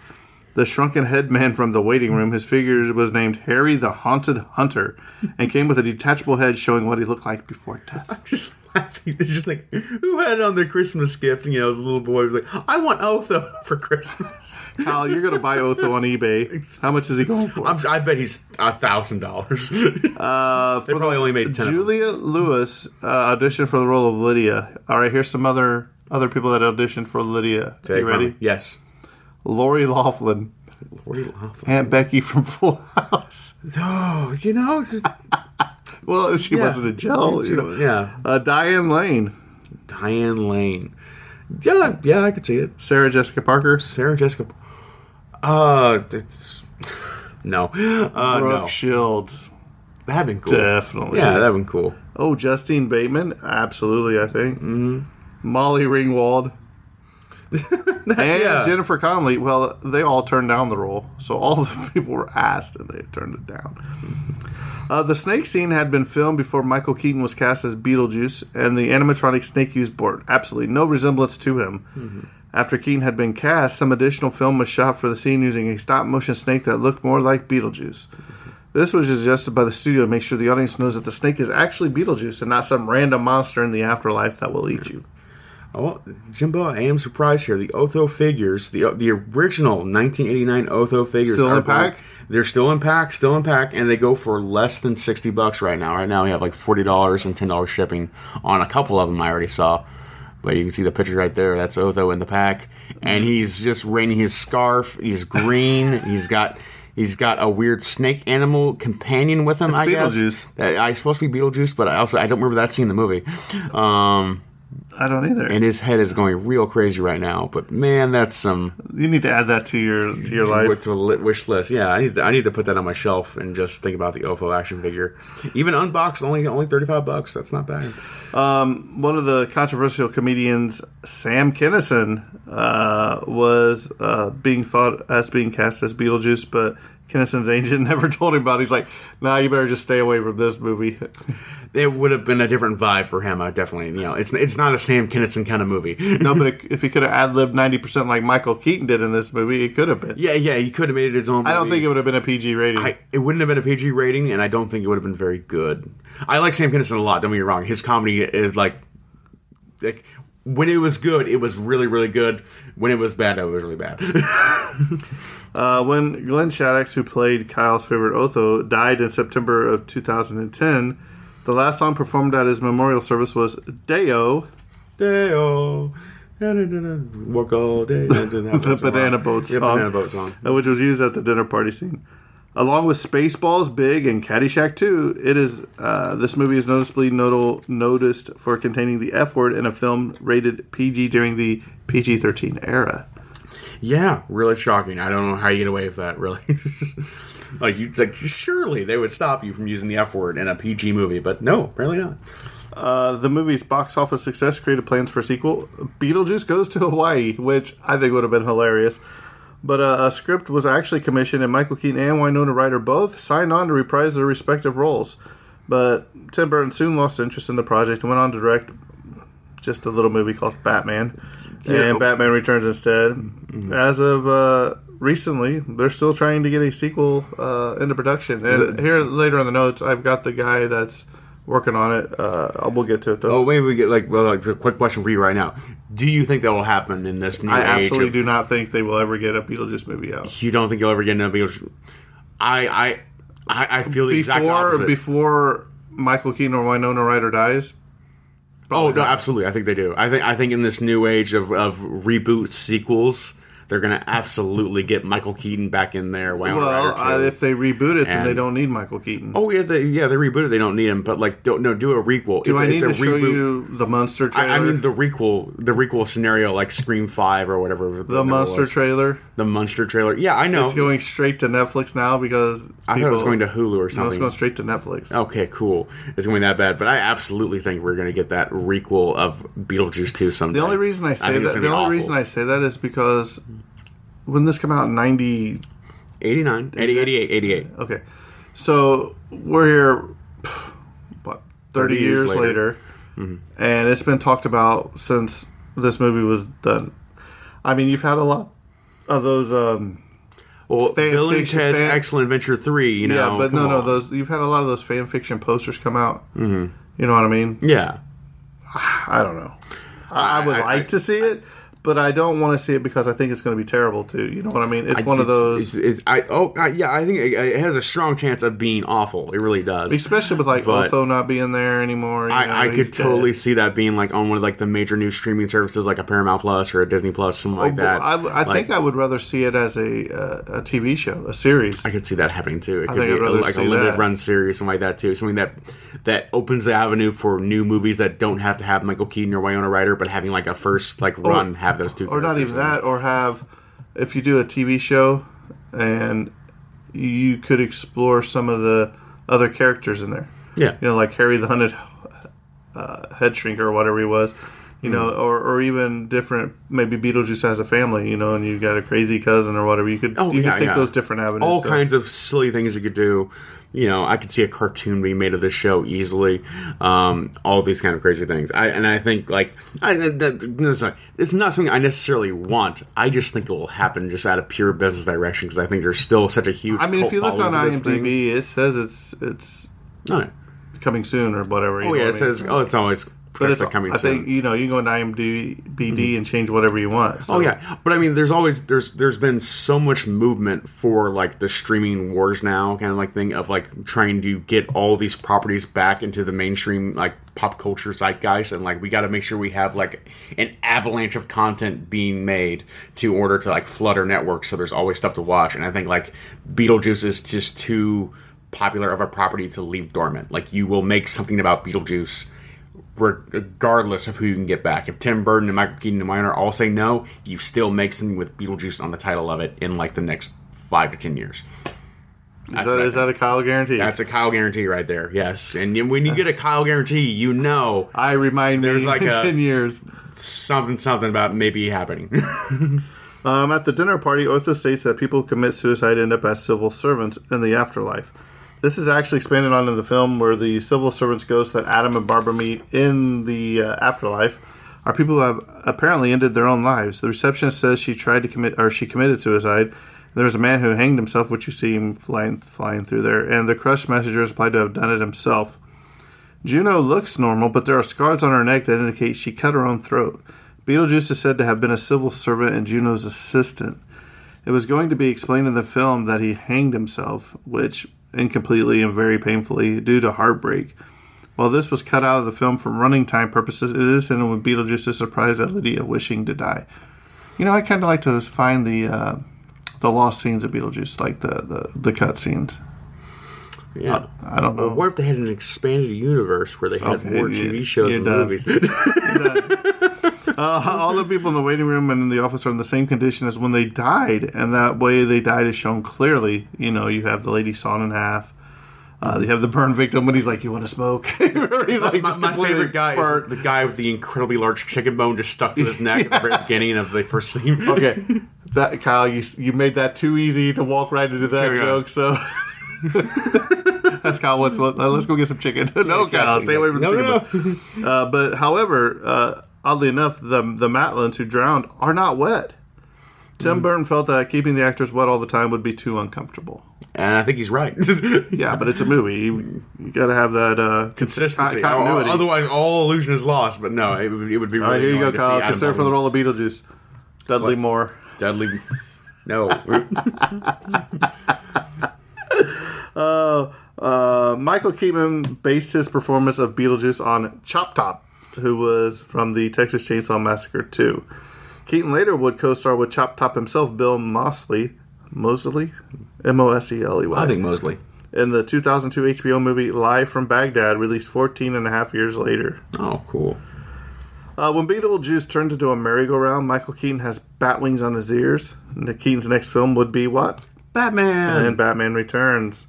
the shrunken head man from The Waiting Room. His figure was named Harry the Haunted Hunter and came with a detachable head showing what he looked like before death. I'm just laughing. It's just like, who had on their Christmas gift? And, the little boy was like, I want Otho for Christmas. Kyle, you're going to buy Otho on eBay. How much is he going for? I bet he's $1,000. They probably only made 10. Julia Lewis auditioned for the role of Lydia. All right, here's some other people that auditioned for Lydia. Are you ready? Yes. Lori Loughlin. Aunt Becky from Full House. Oh, well, she wasn't in jail. Yeah. Diane Lane. Yeah, I could see it. Sarah Jessica Parker. No. Brooke Shields. That'd been cool. Definitely. Yeah, that'd been cool. Oh, Justine Bateman. Absolutely, I think. Mm-hmm. Molly Ringwald. And Jennifer Connelly. Well, they all turned down the role, so all of the people were asked and they turned it down. The snake scene had been filmed before Michael Keaton was cast as Beetlejuice, and the animatronic snake used bore absolutely no resemblance to him. Mm-hmm. After Keaton had been cast, some additional film was shot for the scene using a stop motion snake that looked more like Beetlejuice. Mm-hmm. This was suggested by the studio to make sure the audience knows that the snake is actually Beetlejuice and not some random monster in the afterlife that will eat you. Oh, Jimbo, I am surprised here. The Otho figures, the original 1989 Otho figures, still in pack. They're still in pack, and they go for less than $60 right now. Right now, we have like $40 and $10 shipping on a couple of them. I already saw, but you can see the picture right there. That's Otho in the pack, and he's just raining his scarf. He's green. He's got a weird snake animal companion with him. It's Beetlejuice. I supposed to be Beetlejuice, but I don't remember that scene in the movie. I don't either. And his head is going real crazy right now. But man, that's some. You need to add that to your life, to a wish list. Yeah, I need to put that on my shelf and just think about the Ofo action figure. Even unboxed, only $35. That's not bad. One of the controversial comedians, Sam Kinison, was being cast as Beetlejuice, but Kinnison's agent never told him about it. He's like, nah, you better just stay away from this movie. It would have been a different vibe for him, I definitely. It's not a Sam Kinison kind of movie. No, but if he could have ad-libbed 90% like Michael Keaton did in this movie, it could have been. Yeah, he could have made it his own movie. I don't think it would have been a PG rating. It wouldn't have been a PG rating, and I don't think it would have been very good. I like Sam Kinison a lot, don't get me wrong. His comedy is like when it was good, it was really, really good. When it was bad, it was really bad. When Glenn Shaddix, who played Kyle's favorite Otho, died in September of 2010, the last song performed at his memorial service was Deo. Deo. Work all day. The Banana Boat song. Yeah, Banana Boat song. Which was used at the dinner party scene. Along with Spaceballs, Big, and Caddyshack 2, it is this movie is noticeably noticed for containing the F word in a film rated PG during the PG-13 era. Yeah, really shocking. I don't know how you get away with that, really. like surely they would stop you from using the F word in a PG movie, but no, apparently not. The movie's box office success created plans for a sequel. Beetlejuice Goes to Hawaii, which I think would have been hilarious. But a script was actually commissioned, and Michael Keaton and Winona Ryder both signed on to reprise their respective roles. But Tim Burton soon lost interest in the project and went on to direct just a little movie called Batman. Yeah. And Batman Returns instead. Mm-hmm. As of recently, they're still trying to get a sequel into production. And here later in the notes, I've got the guy that's working on it. We'll get to it, though. Oh, maybe we get, a quick question for you right now. Do you think that will happen in this new age? I absolutely do not think they will ever get a Beetlejuice movie out. You don't think you'll ever get a Beetlejuice? I feel the exact opposite. Before Michael Keaton or Winona Ryder dies? Oh, no, absolutely. I think they do. I think in this new age of reboot sequels, they're going to absolutely get Michael Keaton back in there. If they reboot it, then they don't need Michael Keaton. Oh, they reboot it, they don't need him. But, do a requel. Show you the Munster trailer? I mean, the requel scenario, like Scream 5 or whatever. The Munster trailer? The Munster trailer. Yeah, I know. It's going straight to Netflix now because... I thought it was going to Hulu or something. No, it's going straight to Netflix. Okay, cool. It's going to be that bad. But I absolutely think we're going to get that requel of Beetlejuice 2 someday. The only reason I say that, is because... When this came out in 88. Okay. So we're here 30 years later. Mm-hmm. And it's been talked about since this movie was done. I mean, you've had a lot of those Bill and Ted's Excellent Adventure 3, Yeah, but you've had a lot of those fan fiction posters come out. Mm-hmm. You know what I mean? Yeah. I don't know. I would like to see it. But I don't want to see it because I think it's going to be terrible, too. You know what I mean? It's one of those... I think it has a strong chance of being awful. It really does. Especially with, Otho not being there anymore. I could totally see that being, on one of, the major new streaming services, like a Paramount Plus or a Disney Plus, something like that. I think I would rather see it as a TV show, a series. I could see that happening, too. It could be, a limited-run series, something like that, too. Something that opens the avenue for new movies that don't have to have Michael Keaton or Winona Ryder, but having, a first, run happen. Those two, or not even that, or have if you do a TV show and you could explore some of the other characters in there, yeah, Harry the Hunted Head Shrinker or whatever he was, or even different, maybe Beetlejuice has a family, and you got a crazy cousin or whatever. You could take those different avenues, kinds of silly things you could do. I could see a cartoon being made of this show easily. All these kind of crazy things. I think it's not something I necessarily want. I just think it will happen just out of pure business direction because I think there's still such a huge. I mean, if you look on IMDb, it says it's coming soon or whatever. It's always. But it's coming soon. I think you can go into IMDb mm-hmm. and change whatever you want. So. Oh yeah, but I mean, there's been so much movement for the streaming wars now kind of thing of trying to get all these properties back into the mainstream pop culture zeitgeist, and we got to make sure we have an avalanche of content being made to order to flood our network, so there's always stuff to watch. And I think Beetlejuice is just too popular of a property to leave dormant. You will make something about Beetlejuice. Regardless of who you can get back. If Tim Burton and Michael Keaton and Minor all say no, you still make something with Beetlejuice on the title of it in the next 5 to 10 years. Is that a Kyle guarantee? That's a Kyle guarantee right there, yes. And when you get a Kyle guarantee, I remind me there's 10 years. Something about maybe happening. At the dinner party, Otho states that people who commit suicide end up as civil servants in the afterlife. This is actually expanded on in the film where the civil servants' ghosts that Adam and Barbara meet in the afterlife are people who have apparently ended their own lives. The receptionist says she committed suicide. There was a man who hanged himself, which you see him flying through there, and the crushed messenger is implied to have done it himself. Juno looks normal, but there are scars on her neck that indicate she cut her own throat. Beetlejuice is said to have been a civil servant and Juno's assistant. It was going to be explained in the film that he hanged himself, which, incompletely and very painfully, due to heartbreak. While this was cut out of the film for running time purposes, it is in when Beetlejuice is surprised at Lydia wishing to die. You know, I kind of like to find the lost scenes of Beetlejuice, like the cut scenes. Yeah, I don't know. Well, what if they had an expanded universe where they had more TV shows and movies? All the people in the waiting room and in the office are in the same condition as when they died, and that way they died is shown clearly. You know, you have the lady sawn in half. You have the burn victim when he's like, "You want to smoke?" He's like, my favorite guy is the guy with the incredibly large chicken bone just stuck to his neck at the very beginning of the first scene. Okay, that Kyle, you made that too easy to walk right into that joke. So. That's Kyle. Let's go get some chicken. No, exactly. Kyle, stay away from the chicken. No. But however, oddly enough, the Matlins who drowned are not wet. Tim Burton felt that keeping the actors wet all the time would be too uncomfortable, and I think he's right. Yeah, but it's a movie. You got to have that consistency. Continuity. Otherwise, all illusion is lost. But no, it would be. All right, really here you go, Kyle. Consider for the role of Beetlejuice, Dudley Moore. Dudley, no. Michael Keaton based his performance of Beetlejuice on Chop Top, who was from the Texas Chainsaw Massacre 2. Keaton later would co-star with Chop Top himself, Bill Moseley, Moseley, I think Moseley, in the 2002 HBO movie Live from Baghdad, released 14 and a half years later. Oh, cool. When Beetlejuice turned into a merry-go-round, Michael Keaton has bat wings on his ears. Keaton's next film would be what? Batman! And Batman Returns.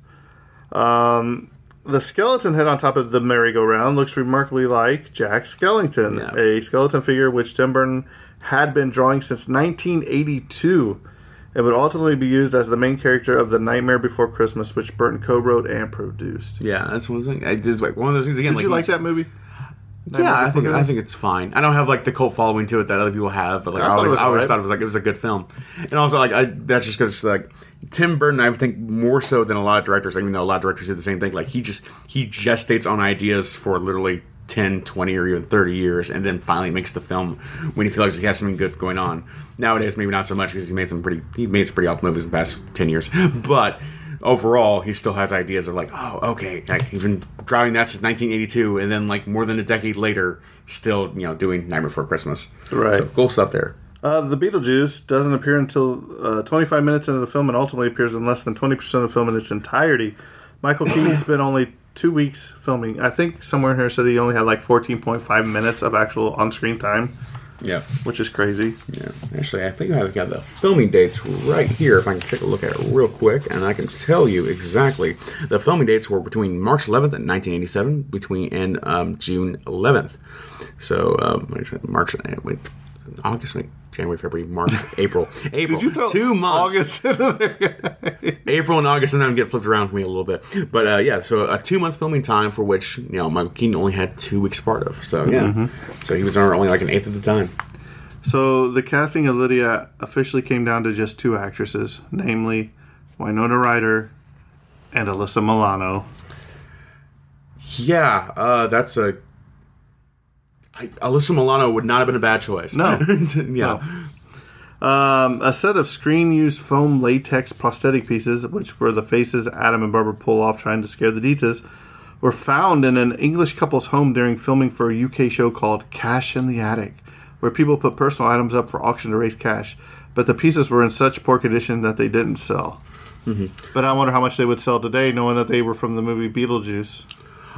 The skeleton head on top of the merry-go-round looks remarkably like Jack Skellington, a skeleton figure which Tim Burton had been drawing since 1982. It would ultimately be used as the main character of The Nightmare Before Christmas, which Burton co-wrote and produced. Yeah, that's one thing. It's like one of those things again. Did you like that movie? Yeah, I think it's fine. I don't have like the cult following to it that other people have, but like I always thought it was a good film. And also like that's just because like Tim Burton, I think more so than a lot of directors, even though a lot of directors do the same thing. Like he gestates on ideas for literally 10, 20, or even 30 years, and then finally makes the film when he feels like he has something good going on. Nowadays, maybe not so much because he made some pretty awful movies in the past 10 years, but. Overall, he still has ideas of like, oh, okay, he's been driving that since 1982, and then like more than a decade later, still doing Nightmare Before Christmas. Right, so cool stuff there. The Beetlejuice doesn't appear until 25 minutes into the film, and ultimately appears in less than 20% of the film in its entirety. Michael Keaton spent only 2 weeks filming. I think somewhere in here said he only had like 14.5 minutes of actual on-screen time. Yeah, which is crazy. Yeah, actually, I think I've got the filming dates right here. If I can take a look at it real quick, and I can tell you exactly, the filming dates were between March 11th and 1987, and June 11th. So January, February, March, April. Did you throw 2 months? August into there? April and August sometimes get flipped around for me a little bit, but so a 2 month filming time for which Michael Keaton only had 2 weeks part of. So so he was only like an eighth of the time. So the casting of Lydia officially came down to just two actresses, namely Winona Ryder and Alyssa Milano. Yeah, that's a. Alyssa Milano would not have been a bad choice. No. No. A set of screen-used foam latex prosthetic pieces, which were the faces Adam and Barbara pull off trying to scare the Dietz, were found in an English couple's home during filming for a UK show called Cash in the Attic, where people put personal items up for auction to raise cash. But the pieces were in such poor condition that they didn't sell. Mm-hmm. But I wonder how much they would sell today, knowing that they were from the movie Beetlejuice.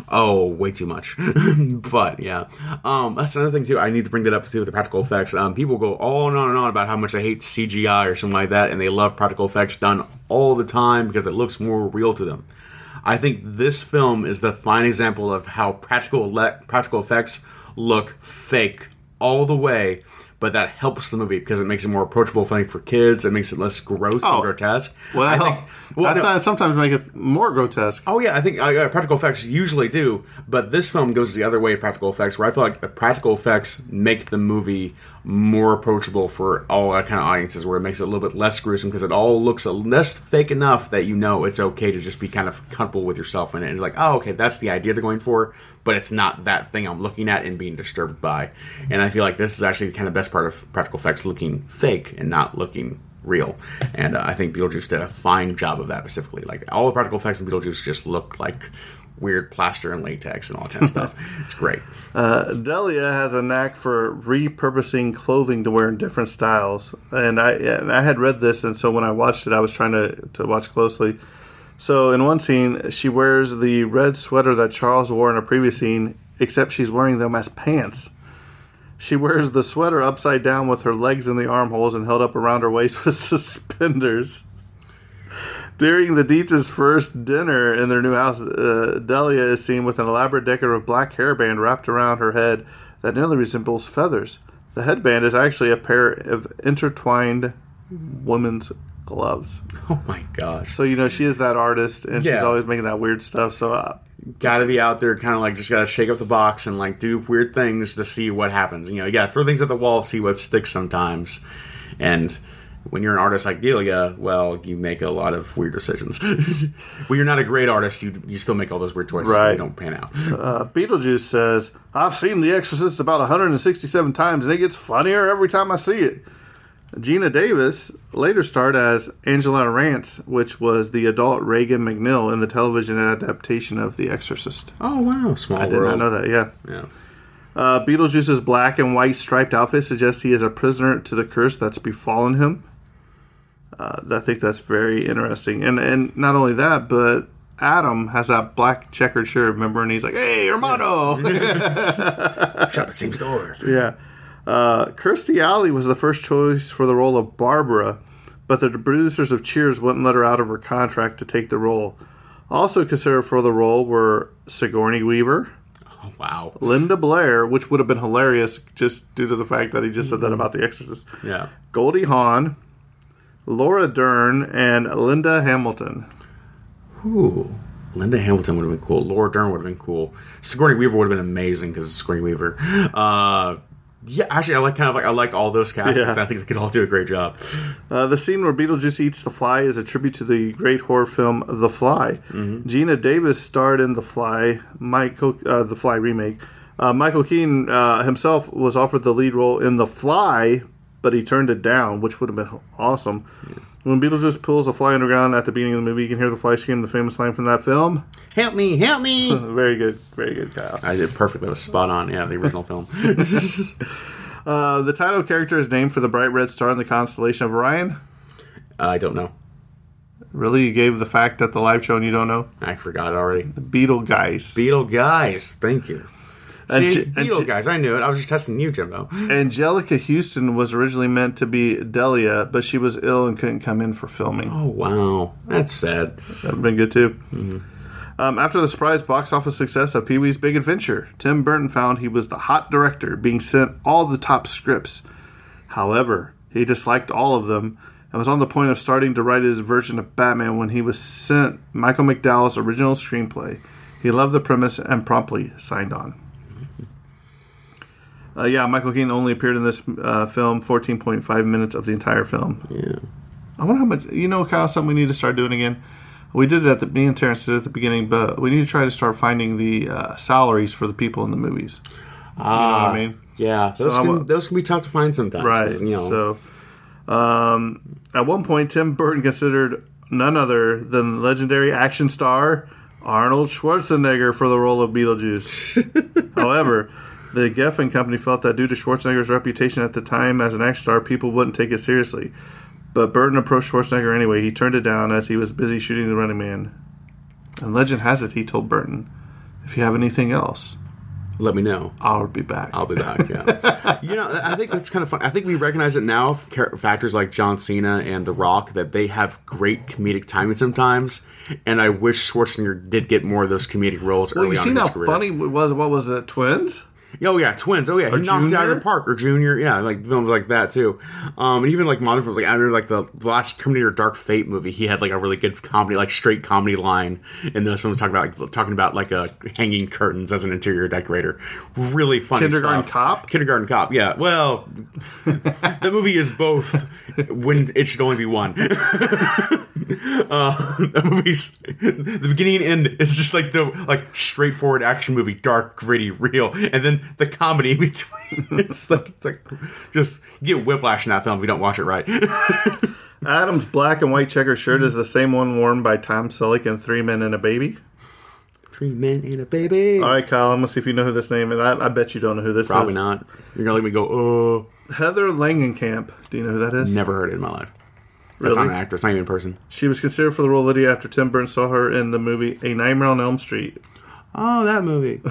Oh, way too much. But, yeah. That's another thing, too. I need to bring that up, too, with the practical effects. People go on and on about how much they hate CGI or something like that, and they love practical effects done all the time because it looks more real to them. I think this film is the fine example of how practical effects look fake all the way, but that helps the movie because it makes it more approachable for kids. It makes it less gross and grotesque. Well, I sometimes make it more grotesque. Oh, yeah. I think practical effects usually do, but this film goes the other way of practical effects, where I feel like the practical effects make the movie more approachable for all kind of audiences, where it makes it a little bit less gruesome because it all looks less fake enough that it's okay to just be kind of comfortable with yourself in it. And you're like, oh, okay, that's the idea they're going for, but it's not that thing I'm looking at and being disturbed by. And I feel like this is actually kind of the best part of practical effects, looking fake and not looking real. And I think Beetlejuice did a fine job of that specifically. Like, all the practical effects in Beetlejuice just look like weird plaster and latex and all that kind of stuff. It's great. Delia has a knack for repurposing clothing to wear in different styles. And I had read this, and so when I watched it, I was trying to watch closely. So in one scene, she wears the red sweater that Charles wore in a previous scene, except she's wearing them as pants. She wears the sweater upside down with her legs in the armholes and held up around her waist with suspenders. During the Dietz's first dinner in their new house, Delia is seen with an elaborate decorative black hairband wrapped around her head that nearly resembles feathers. The headband is actually a pair of intertwined women's gloves. Oh my gosh. So, you know, she is that artist, and she's always making that weird stuff, so... Gotta be out there, kind of like, just gotta shake up the box and, like, do weird things to see what happens. You know, you gotta throw things at the wall, see what sticks sometimes. And when you're an artist like Delia, well, you make a lot of weird decisions. When you're not a great artist, you still make all those weird choices, right? They don't pan out. Beetlejuice says, "I've seen The Exorcist about 167 times, and it gets funnier every time I see it." Geena Davis later starred as Angela Rance, which was the adult Reagan McNeil in the television adaptation of The Exorcist. Oh, wow. Small world. I did not know that, yeah. Beetlejuice's black and white striped outfit suggests he is a prisoner to the curse that's befallen him. I think that's very interesting. And not only that, but Adam has that black checkered shirt, remember? And he's like, "Hey, Armando!" Shop at same stores. Yeah. Kirstie Alley was the first choice for the role of Barbara, but the producers of Cheers wouldn't let her out of her contract to take the role. Also considered for the role were Sigourney Weaver. Oh, wow. Linda Blair, which would have been hilarious just due to the fact that he just said that about The Exorcist. Yeah. Goldie Hawn, Laura Dern, and Linda Hamilton. Ooh. Linda Hamilton would have been cool. Laura Dern would have been cool. Sigourney Weaver would have been amazing because it's Sigourney Weaver. Yeah, actually, I like all those castings. Yeah. I think they could all do a great job. The scene where Beetlejuice eats the fly is a tribute to the great horror film The Fly. Mm-hmm. Geena Davis starred in The Fly, The Fly remake. Michael Keaton himself was offered the lead role in The Fly, but he turned it down, which would have been awesome. Yeah. When Beetlejuice pulls the fly underground at the beginning of the movie, you can hear the fly scream, the famous line from that film. "Help me, help me." Very good. Very good, Kyle. I did perfectly. It was spot on. Yeah, the original film. The title character is named for the bright red star in the constellation of Orion. I don't know. Really? You gave the fact at the live show and you don't know? I forgot already. Beetlejuice. Thank you. Beetlejuice, I knew it. I was just testing you, Jimbo. Angelica Houston was originally meant to be Delia, but she was ill and couldn't come in for filming. Oh, wow. That's sad. That would have been good, too. Mm-hmm. After the surprise box office success of Pee-wee's Big Adventure, Tim Burton found he was the hot director, being sent all the top scripts. However, he disliked all of them and was on the point of starting to write his version of Batman when he was sent Michael McDowell's original screenplay. He loved the premise and promptly signed on. Michael Keaton only appeared in this film 14.5 minutes of the entire film. Yeah. I wonder how much... You know, Kyle, something we need to start doing again? We did it me and Terrence did it at the beginning, but we need to try to start finding the salaries for the people in the movies. You know what I mean? Yeah. Those can be tough to find sometimes. Right. You know. So, at one point, Tim Burton considered none other than legendary action star Arnold Schwarzenegger for the role of Beetlejuice. However... The Geffen Company felt that due to Schwarzenegger's reputation at the time as an action star, people wouldn't take it seriously. But Burton approached Schwarzenegger anyway. He turned it down as he was busy shooting The Running Man. And legend has it, he told Burton, "If you have anything else, let me know. I'll be back, yeah." You know, I think that's kind of fun. I think we recognize it now, factors like John Cena and The Rock, that they have great comedic timing sometimes. And I wish Schwarzenegger did get more of those comedic roles early on in his career. Well, you seen how funny it was, what was it, Twins? Oh, yeah, Twins. Oh, yeah. He knocked out of the park. Or Junior. Yeah, like films like that, too. And even, like, modern films. Like, I remember, like, the last Terminator Dark Fate movie, he had, like, a really good comedy, like, straight comedy line in those films talking about hanging curtains as an interior decorator. Really funny stuff. Kindergarten Cop, yeah. Well, the movie is both when it should only be one. That movie's the beginning and end is just like the straightforward action movie, dark, gritty, real, and then the comedy in between. It's like just you get whiplash in that film if you don't watch it right. Adam's black and white checker shirt is the same one worn by Tom Selleck in Three Men and a Baby. Three men and a baby. All right, Kyle, I'm going to see if you know who this name is. I bet you don't know who this is. Probably not. You're going to let me go, oh. Heather Langenkamp. Do you know who that is? Never heard it in my life. Really? That's not an actor. It's not even a person. She was considered for the role of Lydia after Tim Burton saw her in the movie A Nightmare on Elm Street. Oh, that movie.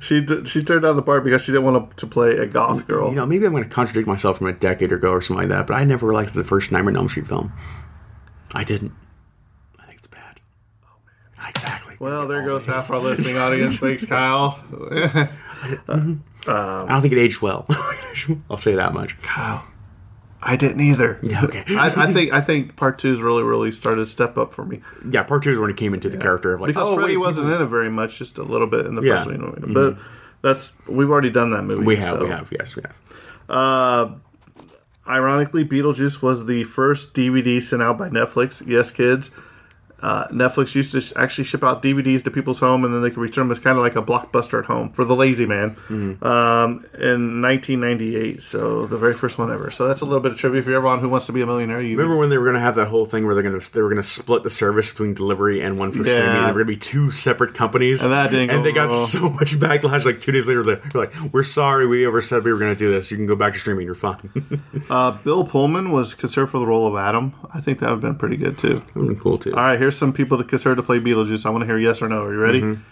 She turned down the part because she didn't want to play a goth girl. You know, maybe I'm going to contradict myself from a decade ago or something like that, but I never liked the first Nightmare on Elm Street film. I didn't. I think it's bad. Exactly. Well, there goes half our listening audience. Thanks, Kyle. I don't think it aged well. I'll say that much. Kyle, I didn't either. Yeah, okay. I think part two's really started to step up for me. Yeah, part two is when he came into the character of like because Freddy wasn't in it very much, just a little bit in the first one. Mm-hmm. But we've already done that movie. We have. Ironically, Beetlejuice was the first DVD sent out by Netflix. Yes, kids. Netflix used to actually ship out DVDs to people's home and then they could return them. It's kind of like a Blockbuster at home for the lazy man. Mm-hmm. In 1998, so the very first one ever. So that's a little bit of trivia. If you're ever on Who Wants to Be a Millionaire, you remember when they were going to have that whole thing where they were going to split the service between delivery and one for streaming. And they were going to be two separate companies. And that didn't go they got so much backlash. Like 2 days later, they're like, "We're sorry, we ever said we were going to do this. You can go back to streaming. You're fine." Bill Pullman was considered for the role of Adam. I think that would have been pretty good too. That would have been cool too. All right, here's some people to consider to play Beetlejuice. I want to hear yes or no. Are you ready? Mm-hmm.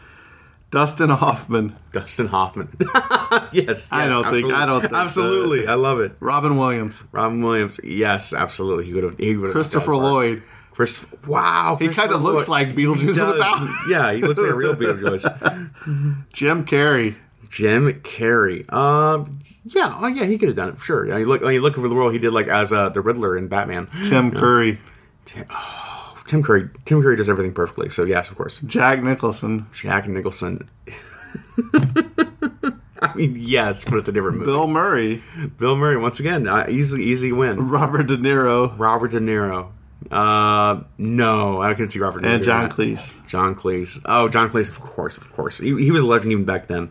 Dustin Hoffman. Yes. I don't think. Absolutely. I love it. Robin Williams. Yes, absolutely. He would have. Christopher Lloyd. Wow. He kind of looks like Beetlejuice without. Yeah, he looks like a real Beetlejuice. Jim Carrey. Yeah. Oh, yeah. He could have done it. Sure. Yeah. You look for the role he did like as the Riddler in Batman. Tim Curry. Tim Curry does everything perfectly, so yes, of course. Jack Nicholson. I mean, yes, but it's a different movie. Bill Murray, once again, easy win. Robert De Niro. No, I can see Robert De Niro. And John Cleese. Oh, John Cleese, of course. He was a legend even back then.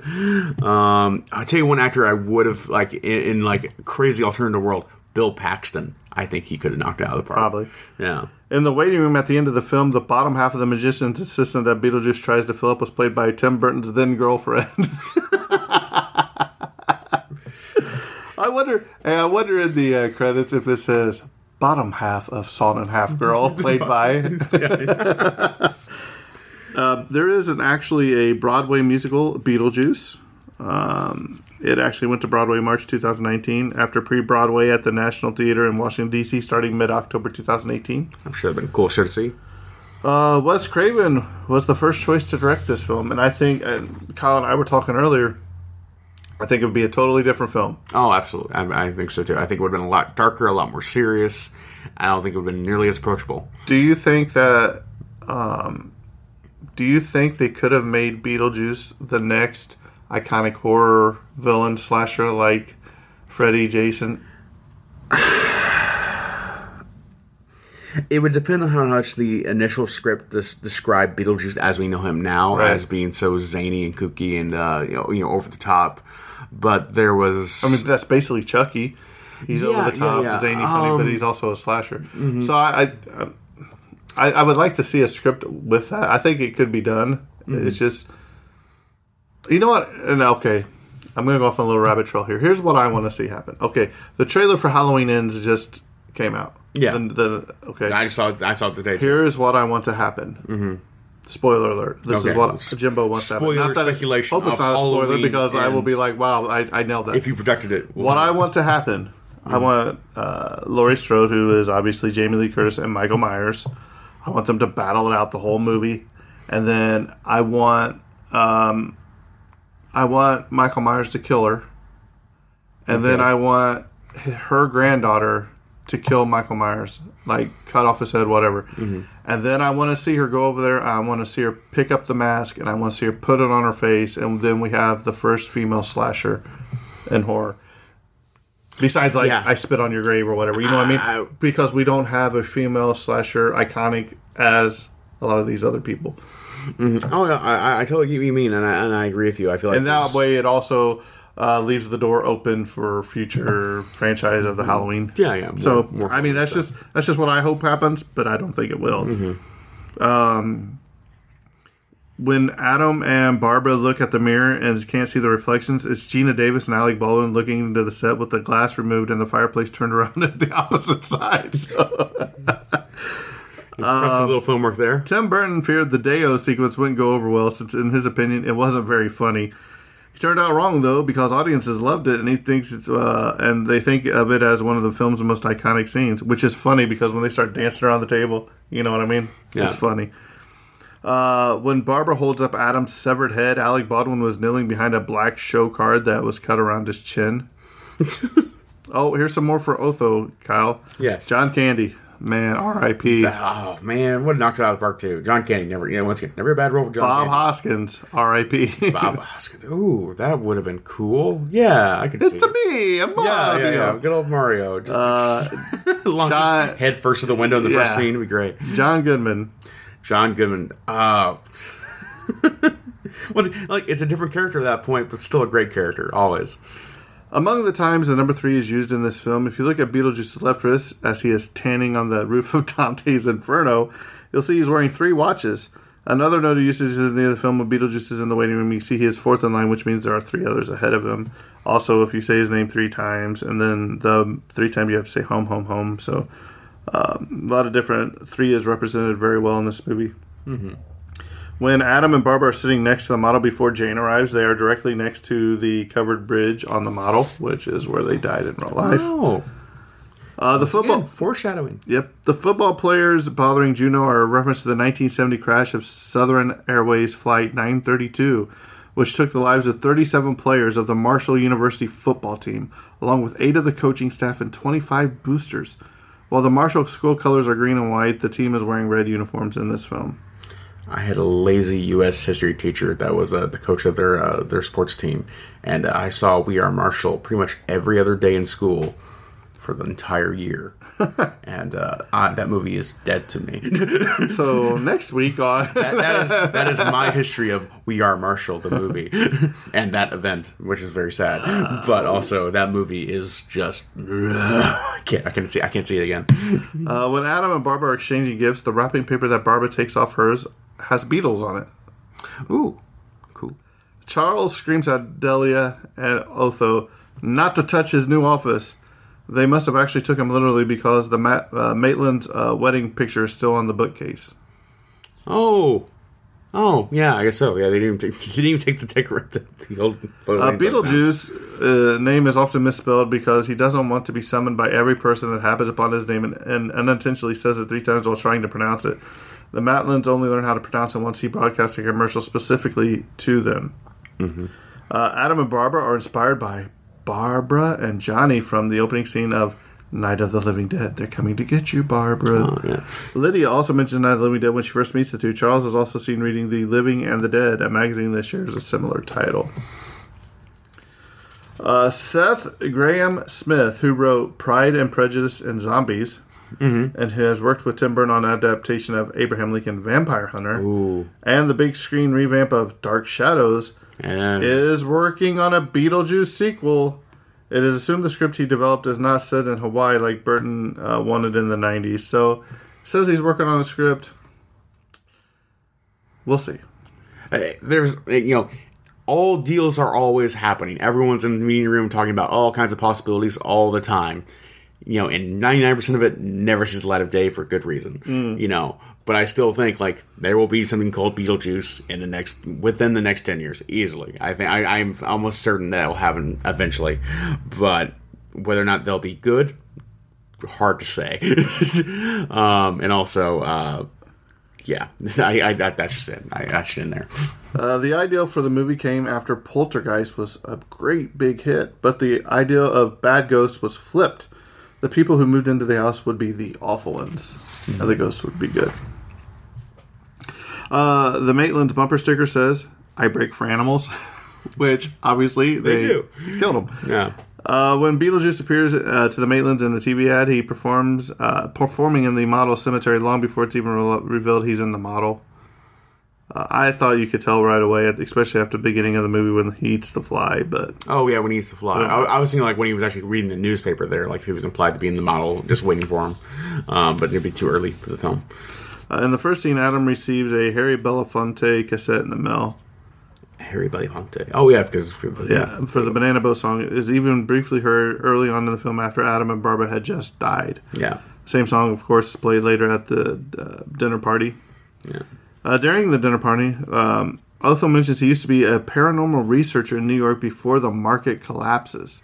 I'll tell you one actor I would have, like, in like, crazy alternative world, Bill Paxton. I think he could have knocked it out of the park. Probably. Yeah. In the waiting room at the end of the film, the bottom half of the magician's assistant that Beetlejuice tries to fill up was played by Tim Burton's then-girlfriend. I wonder in the credits if it says, bottom half of Salt and Half Girl, played by... there is actually a Broadway musical, Beetlejuice. It actually went to Broadway March 2019 after pre-Broadway at the National Theater in Washington, D.C. starting mid-October 2018. I'm sure it'd been cool to see. Wes Craven was the first choice to direct this film, and I think, Kyle and I were talking earlier, I think it would be a totally different film. Oh, absolutely. I think so, too. I think it would have been a lot darker, a lot more serious. I don't think it would have been nearly as approachable. Do you think that... do you think they could have made Beetlejuice the next... iconic horror villain slasher like Freddy, Jason? It would depend on how much the initial script described Beetlejuice as we know him now, right, as being so zany and kooky and you know over the top. But there was, I mean, that's basically Chucky. He's over the top, zany, funny, but he's also a slasher. Mm-hmm. So I would like to see a script with that. I think it could be done. Mm-hmm. It's just. You know what? And okay, I'm going to go off on a little rabbit trail here. Here's what I want to see happen. Okay, the trailer for Halloween Ends just came out. Yeah. Okay. I saw it today. Here's what I want to happen. Mm-hmm. Spoiler alert. This is what Jimbo wants to happen. Not that speculation. I hope it's not a spoiler Halloween because ends. I will be like, wow, I nailed that. If you projected it. What I want to happen, mm-hmm. I want Laurie Strode, who is obviously Jamie Lee Curtis and Michael Myers, I want them to battle it out the whole movie. And then I want... I want Michael Myers to kill her, and then I want her granddaughter to kill Michael Myers, like cut off his head, whatever. Mm-hmm. And then I want to see her go over there. I want to see her pick up the mask, and I want to see her put it on her face, and then we have the first female slasher in horror. Besides, like, I spit on your grave or whatever, you know what I mean? Because we don't have a female slasher iconic as a lot of these other people. Mm-hmm. Oh, no, I totally get what you mean, and I agree with you. I feel like, and that way it also leaves the door open for future franchise of the Halloween. Yeah. More I mean, that's just what I hope happens, but I don't think it will. Mm-hmm. When Adam and Barbara look at the mirror and can't see the reflections, it's Geena Davis and Alec Baldwin looking into the set with the glass removed and the fireplace turned around at the opposite side. So. Impressive little film work there. Tim Burton feared the Deo sequence wouldn't go over well, since in his opinion it wasn't very funny. He turned out wrong though, because audiences loved it, and he thinks it's and they think of it as one of the film's most iconic scenes, which is funny because when they start dancing around the table, you know what I mean? Yeah. It's funny. When Barbara holds up Adam's severed head, Alec Baldwin was kneeling behind a black show card that was cut around his chin. Oh, here's some more for Otho, Kyle. Yes. John Candy. Man, R.I.P. Oh, man. What a knocked it out of the park, too. John Candy. Never a bad role for John Candy. Bob Hoskins. R.I.P. Bob Hoskins. Ooh, that would have been cool. Yeah, I could see it. It's me. I'm Mario. Yeah. Good old Mario. Just launches head first to the window in the first scene. It would be great. John Goodman. It's a different character at that point, but still a great character, always. Among the times the number 3 is used in this film, if you look at Beetlejuice's left wrist as he is tanning on the roof of Dante's Inferno, you'll see he's wearing 3 watches. Another noted usage in the film of Beetlejuice is in the waiting room. You see he is 4th in line, which means there are 3 others ahead of him. Also, if you say his name 3 times, and then the 3 times you have to say home, home, home, so... a lot of different. 3 is represented very well in this movie. Mm-hmm. When Adam and Barbara are sitting next to the model before Jane arrives, they are directly next to the covered bridge on the model, which is where they died in real life. Oh. The football again, foreshadowing. Yep. The football players bothering Juno are a reference to the 1970 crash of Southern Airways Flight 932, which took the lives of 37 players of the Marshall University football team, along with 8 of the coaching staff and 25 boosters. While the Marshall school colors are green and white, the team is wearing red uniforms in this film. I had a lazy U.S. history teacher that was the coach of their sports team, and I saw We Are Marshall pretty much every other day in school for the entire year. And that movie is dead to me. So next week on... that is my history of We Are Marshall, the movie, and that event, which is very sad. But also, that movie is just... I can't see it again. When Adam and Barbara are exchanging gifts, the wrapping paper that Barbara takes off hers has beetles on it. Ooh, cool. Charles screams at Delia and Otho not to touch his new office. They must have actually took him literally, because the Maitland's wedding picture is still on the bookcase. Oh, yeah, I guess so. Yeah, they didn't even take the old photo. Beetlejuice's name is often misspelled because he doesn't want to be summoned by every person that happens upon his name, and unintentionally says it 3 times while trying to pronounce it. The Maitlands only learned how to pronounce it once he broadcast a commercial specifically to them. Mm-hmm. Adam and Barbara are inspired by Barbara and Johnny from the opening scene of Night of the Living Dead. They're coming to get you, Barbara. Oh, yeah. Lydia also mentions Night of the Living Dead when she first meets the 2. Charles is also seen reading The Living and the Dead, a magazine that shares a similar title. Seth Graham Smith, who wrote Pride and Prejudice and Zombies, mm-hmm. and who has worked with Tim Burton on adaptation of Abraham Lincoln Vampire Hunter, ooh. And the big screen revamp of Dark Shadows, is working on a Beetlejuice sequel. It is assumed the script he developed is not set in Hawaii like Burton wanted in the 90s. So, says he's working on a script. We'll see. There's, all deals are always happening. Everyone's in the meeting room talking about all kinds of possibilities all the time. And 99% of it never sees the light of day for good reason. But I still think there will be something called Beetlejuice within the next 10 years easily. I think I'm almost certain that will happen eventually, but whether or not they'll be good, hard to say. And also, that's just it. That's it in there. The idea for the movie came after Poltergeist was a great big hit, but the idea of bad ghosts was flipped. The people who moved into the house would be the awful ones, and the ghosts would be good. The Maitland's bumper sticker says, "I break for animals," which obviously they killed them. Yeah. When Beetlejuice appears to the Maitlands in the TV ad, he performs performing in the model cemetery long before it's even revealed he's in the model. I thought you could tell right away, especially after the beginning of the movie when he eats the fly. But oh yeah, when he eats the fly, I was thinking like when he was actually reading the newspaper there, like he was implied to be in the model, just waiting for him. But it'd be too early for the film. In the first scene, Adam receives a Harry Belafonte cassette in the mail. Harry Belafonte. Oh yeah, because it's for the Banana Boat song. It is even briefly heard early on in the film after Adam and Barbara had just died. Yeah, same song, of course, is played later at the dinner party. Yeah. During the dinner party, Otho mentions he used to be a paranormal researcher in New York before the market collapses.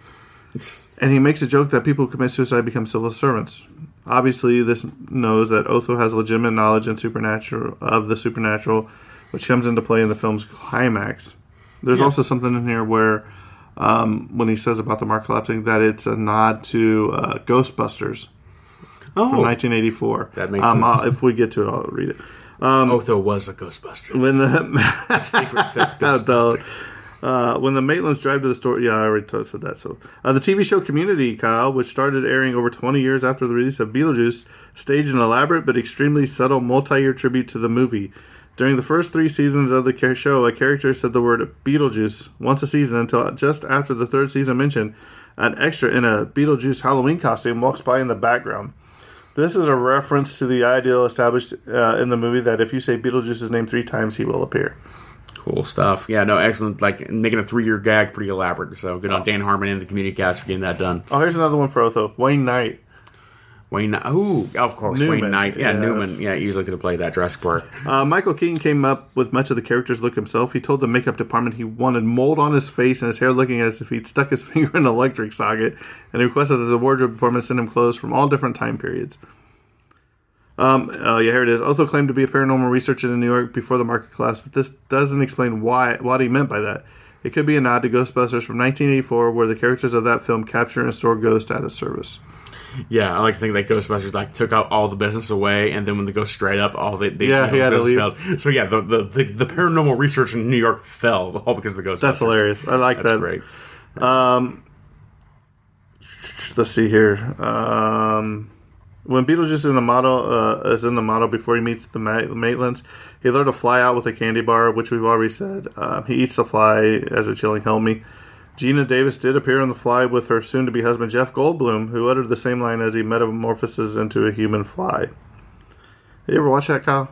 And he makes a joke that people who commit suicide become civil servants. Obviously, this knows that Otho has legitimate knowledge in supernatural of the supernatural, which comes into play in the film's climax. There's also something in here where, when he says about the market collapsing, that it's a nod to Ghostbusters from 1984. That makes sense. If we get to it, I'll read it. Otho was a Ghostbuster. When the secret fifth Ghostbuster. When the Maitlands drive to the store, yeah, I already said that. So the TV show Community, Kyle, which started airing over 20 years after the release of Beetlejuice, staged an elaborate but extremely subtle multi-year tribute to the movie. During the first 3 seasons of the show, a character said the word Beetlejuice once a season until just after the 3rd season mentioned, an extra in a Beetlejuice Halloween costume walks by in the background. This is a reference to the ideal established in the movie that if you say Beetlejuice's name 3 times, he will appear. Cool stuff. Yeah, no, excellent. Like, making a 3-year gag pretty elaborate. So, good on Dan Harmon and the Community cast for getting that done. Oh, here's another one for Otho. Wayne Knight. Of course, Newman. Wayne Knight. Yeah, yes. Newman. Yeah, easily could have played that Jurassic Park. Michael Keaton came up with much of the character's look himself. He told the makeup department he wanted mold on his face and his hair looking as if he'd stuck his finger in an electric socket, and he requested that the wardrobe department send him clothes from all different time periods. Here it is. Otho claimed to be a paranormal researcher in New York before the market collapsed, but this doesn't explain what he meant by that. It could be a nod to Ghostbusters from 1984, where the characters of that film capture and store ghosts out of service. Yeah, I like to think that Ghostbusters like took out all the business away, and then when the ghost straight up, all they had to leave. Fell. So yeah, the paranormal research in New York fell all because of the Ghostbusters. That's hilarious. I like that. That's great. Let's see here. When Beetlejuice is in the model before he meets the Maitlands, he learned to fly out with a candy bar, which we've already said. He eats the fly as a chilling helmet. Geena Davis did appear on The Fly with her soon-to-be husband, Jeff Goldblum, who uttered the same line as he metamorphoses into a human fly. You ever watch that, Kyle?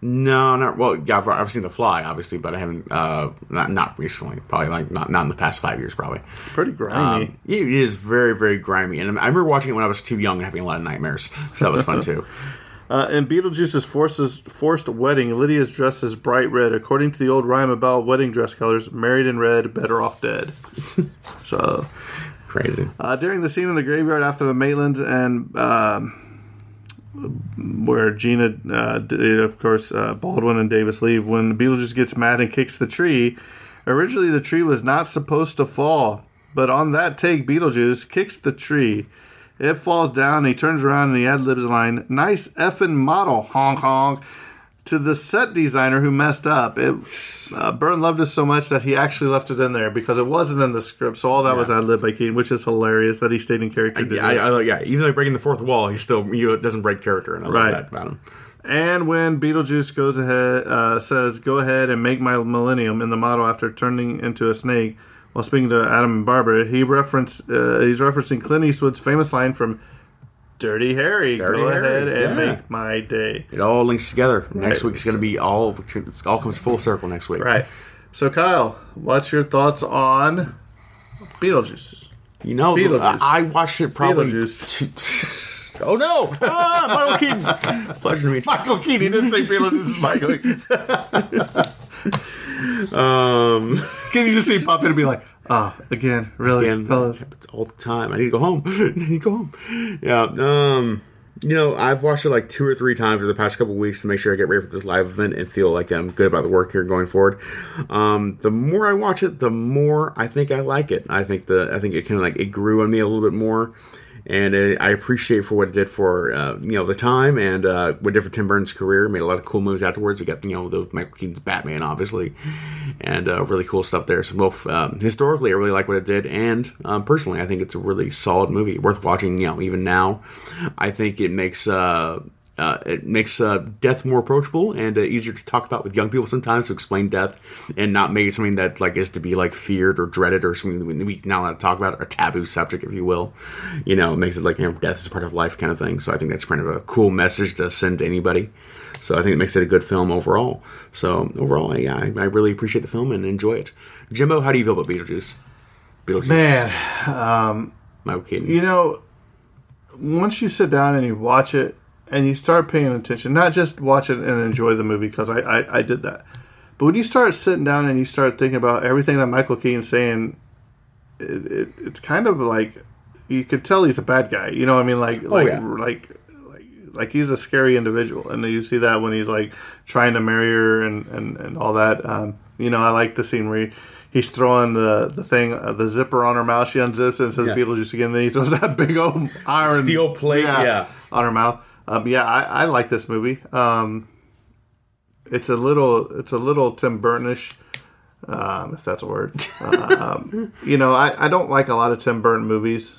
No, not... Well, yeah, I've seen The Fly, obviously, but I haven't... not recently. Probably, like, not in the past 5 years, probably. It's pretty grimy. It is very, very grimy. And I remember watching it when I was too young and having a lot of nightmares. So that was fun, too. In Beetlejuice's forced wedding, Lydia's dress is bright red. According to the old rhyme about wedding dress colors, married in red, better off dead. So crazy. During the scene in the graveyard after the Maitlands and where Geena, of course, Baldwin and Davis leave, when Beetlejuice gets mad and kicks the tree, originally the tree was not supposed to fall, but on that take, Beetlejuice kicks the tree. It falls down, he turns around, and he ad-libs the line, "Nice effing model, honk honk," to the set designer who messed up. Burton loved it so much that he actually left it in there because it wasn't in the script, so all that was ad-lib by Keaton, which is hilarious that he stayed in character. Even though breaking the fourth wall, he doesn't break character, and I love that about him. And when Beetlejuice says, "Go ahead and make my millennium," in the model after turning into a snake, while speaking to Adam and Barbara, he's referencing Clint Eastwood's famous line from Dirty Harry. Go ahead and make my day. It all links together. Next week's going to be all... It all comes full circle next week. Right. So, Kyle, what's your thoughts on Beetlejuice? You know, Beetlejuice. I watched it probably... Oh, no! Michael Keaton! Pleasure to meet you. Michael Keaton. He didn't say Beetlejuice. Michael can you just see pop in and be like, again, really? It happens all the time. I need to go home. Yeah. I've watched it like 2 or 3 times over the past couple of weeks to make sure I get ready for this live event and feel like I'm good about the work here going forward. The more I watch it, the more I think I like it. I think it kind of like it grew on me a little bit more. And I appreciate for what it did for, the time and what it did for Tim Burton's career. Made a lot of cool movies afterwards. We got, the Michael Keaton's Batman, obviously, and really cool stuff there. So both historically, I really like what it did, and personally, I think it's a really solid movie, worth watching. Even now, I think it makes. It makes death more approachable and easier to talk about with young people sometimes, to explain death and not make it something that is to be feared or dreaded or something that we not allowed to talk about, or a taboo subject, if you will. It makes it death is a part of life kind of thing. So I think that's kind of a cool message to send to anybody. So I think it makes it a good film overall. So overall, yeah, I really appreciate the film and enjoy it. Jimbo, how do you feel about Beetlejuice? Man, Michael Keaton. Once you sit down and you watch it, and you start paying attention, not just watch it and enjoy the movie, because I did that. But when you start sitting down and you start thinking about everything that Michael Keaton's saying, it's kind of you could tell he's a bad guy. You know what I mean? Like he's a scary individual. And you see that when he's trying to marry her and all that. I like the scene where he's throwing the thing, the zipper on her mouth. She unzips it and says Beetlejuice again. Then he throws that big old iron steel plate on her mouth. I like this movie. It's a little Tim Burton-ish, if that's a word. I don't like a lot of Tim Burton movies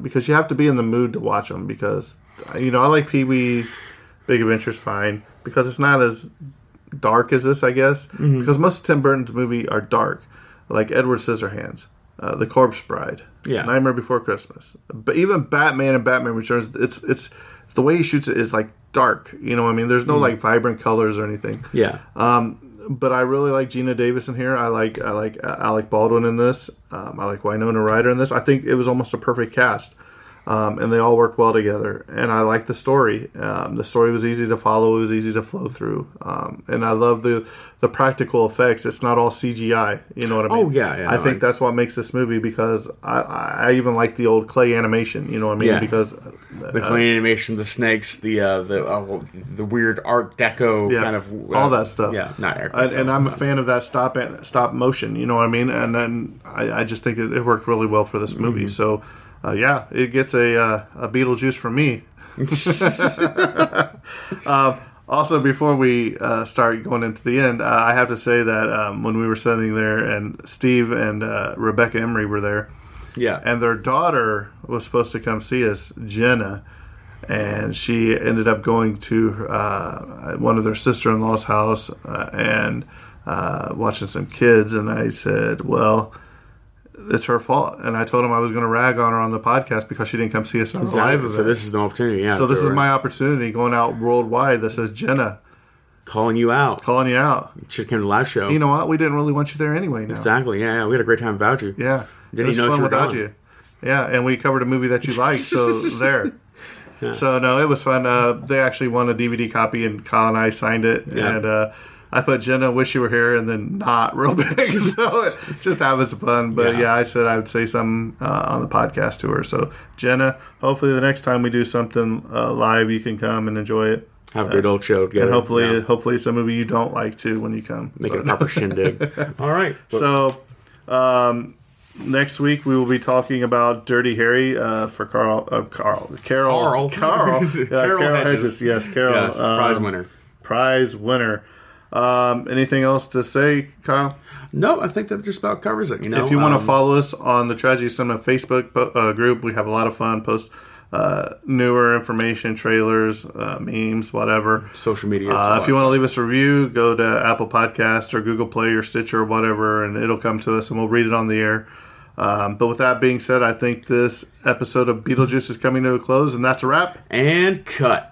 because you have to be in the mood to watch them. Because I like Pee-wee's Big Adventure is fine because it's not as dark as this, I guess. Mm-hmm. Because most of Tim Burton's movies are dark, like Edward Scissorhands, The Corpse Bride, Nightmare Before Christmas, but even Batman and Batman Returns. It's the way he shoots it is dark. You know what I mean? There's no vibrant colors or anything. Yeah. But I really like Geena Davis in here. I like Alec Baldwin in this. I like Winona Ryder in this. I think it was almost a perfect cast. And they all work well together. And I like the story. The story was easy to follow. It was easy to flow through. And I love the practical effects. It's not all CGI. You know what I mean? Oh, yeah. I think that's what makes this movie, because I even like the old clay animation. You know what I mean? Yeah. Because the clay animation, the snakes, the weird Art Deco kind of... all that stuff. Yeah. And I'm a fan of that stop motion. You know what I mean? And then I just think it worked really well for this movie. Mm-hmm. So... it gets a Beetlejuice from me. Also, before we start going into the end, I have to say that when we were sitting there, and Steve and Rebecca Emery were there, and their daughter was supposed to come see us, Jenna, and she ended up going to one of their sister-in-law's house and watching some kids, and I said, well... it's her fault, and I told him I was going to rag on her on the podcast because she didn't come see us on the live event. So this is the opportunity. Yeah. So this is my opportunity going out worldwide. This is Jenna calling you out. She came to the live show. You know what? We didn't really want you there anyway. Now. Exactly. Yeah. We had a great time without you. Yeah. Didn't it was fun without you. Yeah, and we covered a movie that you liked. So there. Yeah. So no, it was fun. They actually won a DVD copy, and Kyle and I signed it. Yeah. And I put Jenna, wish you were here, and then not real big. So it just having some fun. But yeah, I said I would say something on the podcast to her. So Jenna, hopefully the next time we do something live, you can come and enjoy it. Have a good old show together. And hopefully it's a movie you don't like too when you come. Make it a proper shindig. All right. So next week we will be talking about Dirty Harry for Carol Hedges. Yes, Carol. Yes, prize winner. Anything else to say, Kyle? No, I think that just about covers it. If you want to follow us on the Tragedy Cinema Facebook group, we have a lot of fun. Post newer information, trailers, memes, whatever. Social media. If you want to leave us a review, go to Apple Podcast or Google Play or Stitcher or whatever, and it'll come to us and we'll read it on the air. But with that being said, I think this episode of Beetlejuice is coming to a close, and that's a wrap. And cut.